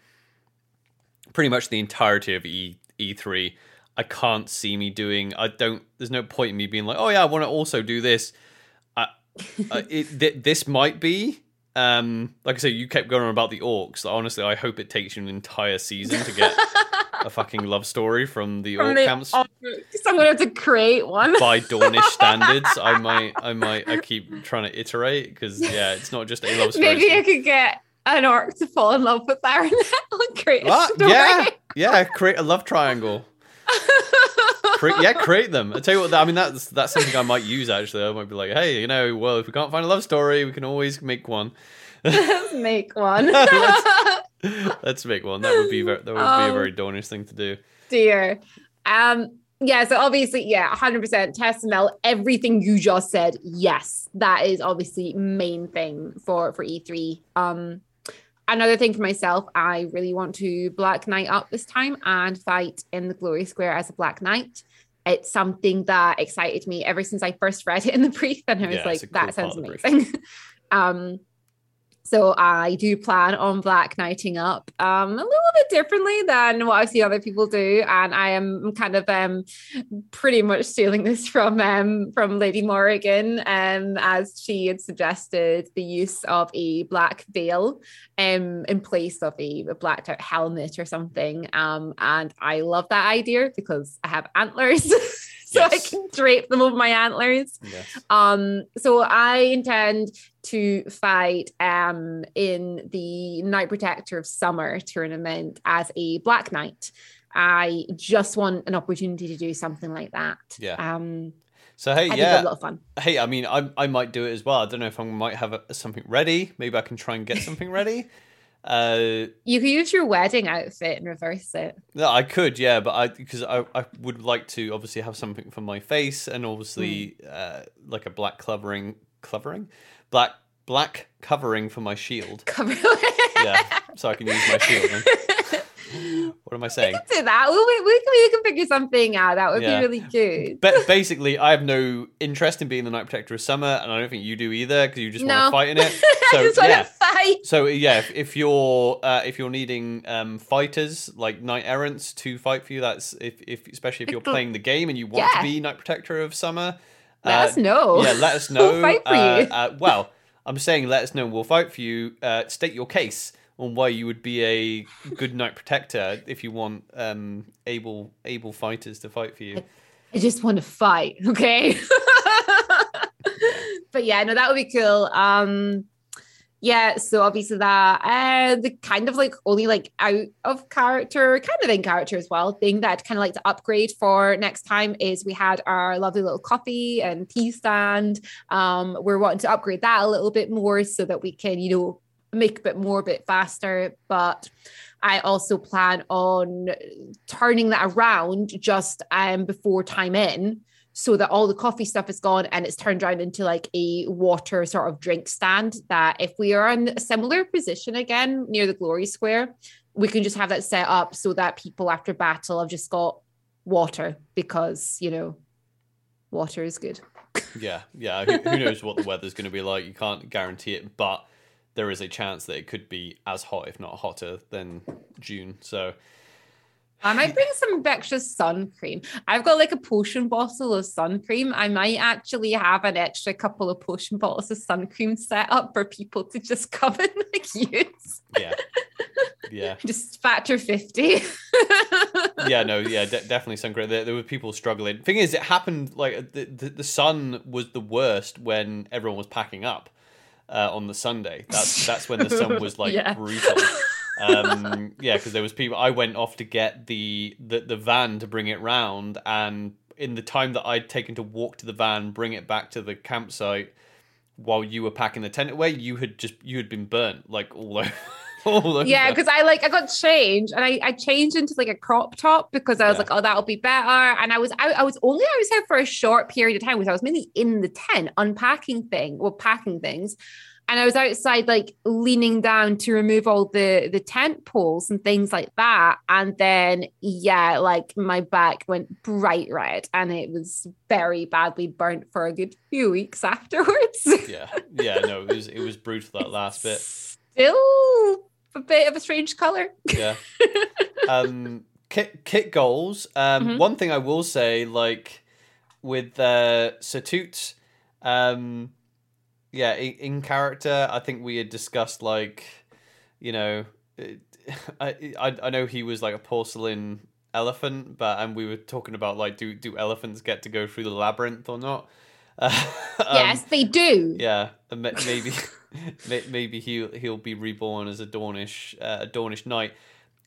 pretty much the entirety of E3. I can't see me doing. There's no point in me being like, oh yeah, I want to also do this. This might be. Like I say, you kept going on about the orcs. Like, honestly, I hope it takes you an entire season to get a fucking love story from the orc camps. I'm gonna have to create one by Dornish standards. I keep trying to iterate, because it's not just a love story. Maybe I could get an orc to fall in love with Aaron and create a story. Yeah, create a love triangle. Create them. I tell you what, I mean, that's something I might use actually. I might be like, hey, you know, well, if we can't find a love story, we can always make one. Let's make one. That would be a very Dornish thing to do. Dear. So obviously, 100% test and metal. Everything you just said, yes, that is obviously main thing for E3. Another thing for myself, I really want to Black Knight up this time and fight in the Glory Square as a Black Knight. It's something that excited me ever since I first read it in the brief, and I was like, that sounds amazing. So I do plan on Black Knighting up a little bit differently than what I've seen other people do. And I am kind of pretty much stealing this from Lady Morrigan, as she had suggested the use of a black veil in place of a blacked out helmet or something. And I love that idea, because I have antlers. So I can drape them over my antlers. Yes. So I intend to fight in the Night Protector of Summer tournament as a Black Knight. I just want an opportunity to do something like that. Yeah. So hey, I think a lot of fun. Hey, I mean, I might do it as well. I don't know if I might have something ready. Maybe I can try and get something ready. You could use your wedding outfit and reverse it. No, I could, but because I would like to obviously have something for my face, and obviously like a black covering, black covering for my shield. So I can use my shield. What am I saying? We can do that. We can figure something out. That would be really good. But basically, I have no interest in being the Night Protector of Summer, and I don't think you do either, because you just want to fight in it. So, I just want to fight. So yeah, if you're needing fighters like knight errants to fight for you, that's especially if you're playing the game and you want to be Night Protector of Summer. Let us know. Yeah, let us know. We'll fight for you. Well, I'm saying let us know and we'll fight for you. State your case on why you would be a good Night Protector if you want able fighters to fight for you. I just want to fight, okay? But yeah, no, that would be cool. Yeah, so obviously that the kind of like only like out of character, kind of in character as well, thing that I'd kind of like to upgrade for next time is we had our lovely little coffee and tea stand. We're wanting to upgrade that a little bit more so that we can, you know, make a bit more, a bit faster. But I also plan on turning that around just before time in, so that all the coffee stuff is gone and it's turned around into like a water sort of drink stand, that if we are in a similar position again near the Glory Square, we can just have that set up so that people after battle have just got water, because, you know, water is good. Yeah. Who knows what the weather's going to be like? You can't guarantee it, but there is a chance that it could be as hot, if not hotter, than June. So... I might bring some extra sun cream. I've got like a potion bottle of sun cream. I might actually have an extra couple of potion bottles of sun cream set up for people to just come and like use. Yeah. Just factor 50. Definitely sun cream. There were people struggling. Thing is, it happened like the sun was the worst when everyone was packing up on the Sunday. That's when the sun was like brutal. Because there was people. I went off to get the van to bring it round, and in the time that I'd taken to walk to the van, bring it back to the campsite, while you were packing the tent away, you had been burnt like all over. Because I got changed, and I changed into like a crop top because I was like, oh, that'll be better. And I was there for a short period of time, because I was mainly in the tent packing things. And I was outside, like leaning down to remove all the tent poles and things like that. And then, like my back went bright red, and it was very badly burnt for a good few weeks afterwards. It was brutal, that last bit. Still a bit of a strange color. Yeah. Kit goals. One thing I will say, like with Satut, in character, I think we had discussed, like, you know, I know he was like a porcelain elephant, and we were talking about like, do elephants get to go through the labyrinth or not? Yes, they do. Yeah, maybe maybe he'll be reborn as a Dornish knight.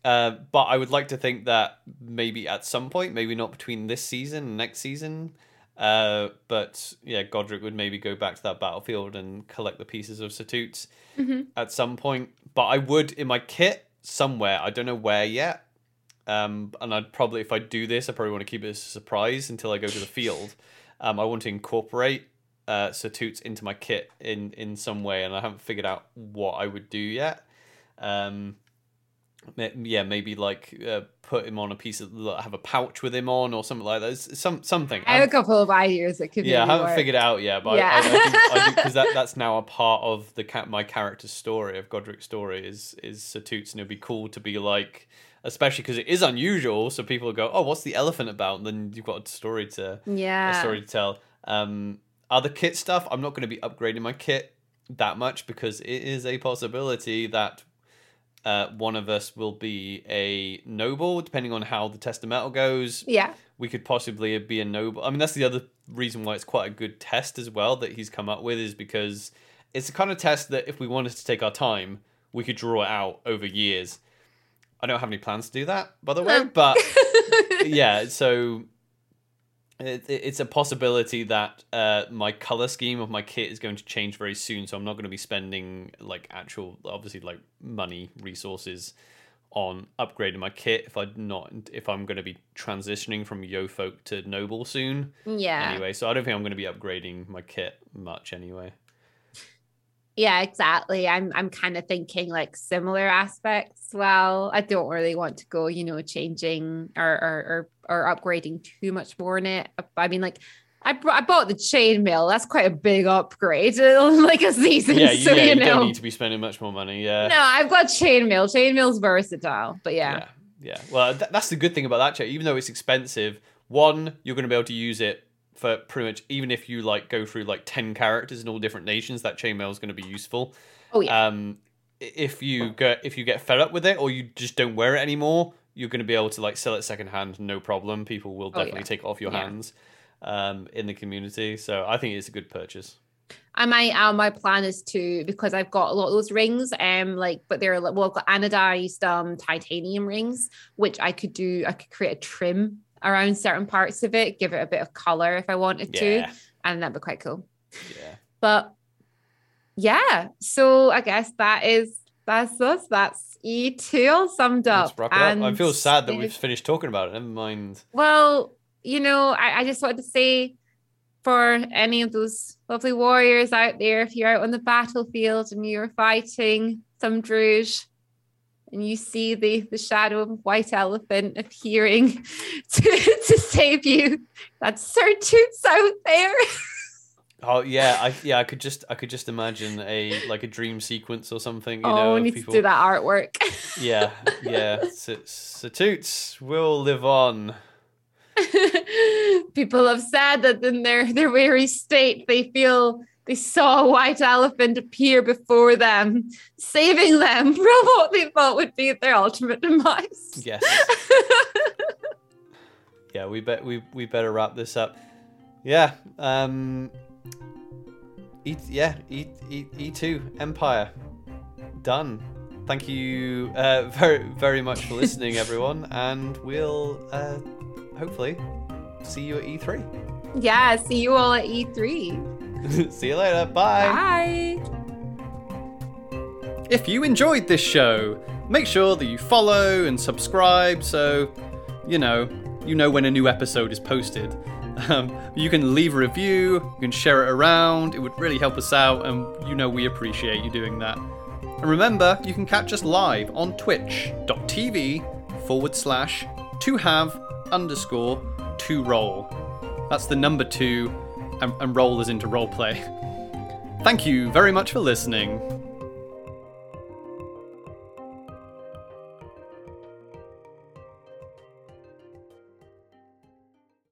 But I would like to think that maybe at some point, maybe not between this season and next season. Godric would maybe go back to that battlefield and collect the pieces of Satut at some point. But I would, in my kit somewhere, I don't know where yet, and I'd probably, if I do this, I probably want to keep it as a surprise until I go to the field. I want to incorporate Satut into my kit in some way, and I haven't figured out what I would do yet. Maybe like put him on a piece of, have a pouch with him on or something like that. Something. I have a couple of ideas that could be. Yeah, I haven't figured it out yet, but yeah. I think because that's now a part of my character's story, of Godric's story, is Satut's, and it'd be cool to be like, especially because it is unusual, so people go, oh, what's the elephant about? And then you've got a story to tell. Other kit stuff, I'm not going to be upgrading my kit that much, because it is a possibility that one of us will be a noble, depending on how the testamental goes. Yeah. We could possibly be a noble. I mean, that's the other reason why it's quite a good test as well that he's come up with, is because it's the kind of test that if we wanted to take our time, we could draw it out over years. I don't have any plans to do that, by the way, but so it's a possibility that my color scheme of my kit is going to change very soon, so I'm not going to be spending like actual, obviously, like money, resources on upgrading my kit if I'm going to be transitioning from Yeofolk to noble soon. Anyway, so I don't think I'm going to be upgrading my kit much anyway. Yeah, exactly. I'm kind of thinking like similar aspects. Well, I don't really want to go, you know, changing or upgrading too much more in it. I mean, like I bought the chainmail. That's quite a big upgrade, like a season. Yeah, so, you know, don't need to be spending much more money. Yeah. No, I've got chainmail. Chainmail's versatile, but yeah. Yeah. Well, that's the good thing about that chair. Even though it's expensive, one, you're going to be able to use it for pretty much, even if you like go through like 10 characters in all different nations, that chainmail is going to be useful. Oh yeah. If you get fed up with it or you just don't wear it anymore, you're going to be able to like sell it secondhand, no problem. People will definitely take it off your hands in the community. So I think it's a good purchase. And my plan is to, because I've got a lot of those rings, but they're I've got anodized titanium rings, which I could create a trim around certain parts of it, give it a bit of color if I wanted to, and that'd be quite cool. Yeah. But yeah, so I guess that's us. That's E2 all summed up. Let's wrap it up. I feel sad that we've finished talking about it. Never mind. Well, you know, I just wanted to say, for any of those lovely warriors out there, if you're out on the battlefield and you're fighting some Druj, and you see the shadow of a white elephant appearing to save you, that's Sir Toots out there. Oh yeah, I could just imagine a dream sequence or something. You know, we need to do that artwork. Yeah. Sir Toots will live on. People have said that in their weary state, they feel they saw a white elephant appear before them, saving them from what they thought would be their ultimate demise. Yes. Yeah, we better wrap this up. Yeah. E2 Empire. Done. Thank you very, very much for listening, everyone, and we'll hopefully see you at E3. Yeah, see you all at E3. See you later. Bye. Bye. If you enjoyed this show, make sure that you follow and subscribe so you know when a new episode is posted. You can leave a review, you can share it around. It would really help us out, and we appreciate you doing that. And remember, you can catch us live on twitch.tv/2have_2role. That's the number 2, and roll is into roleplay. Thank you very much for listening.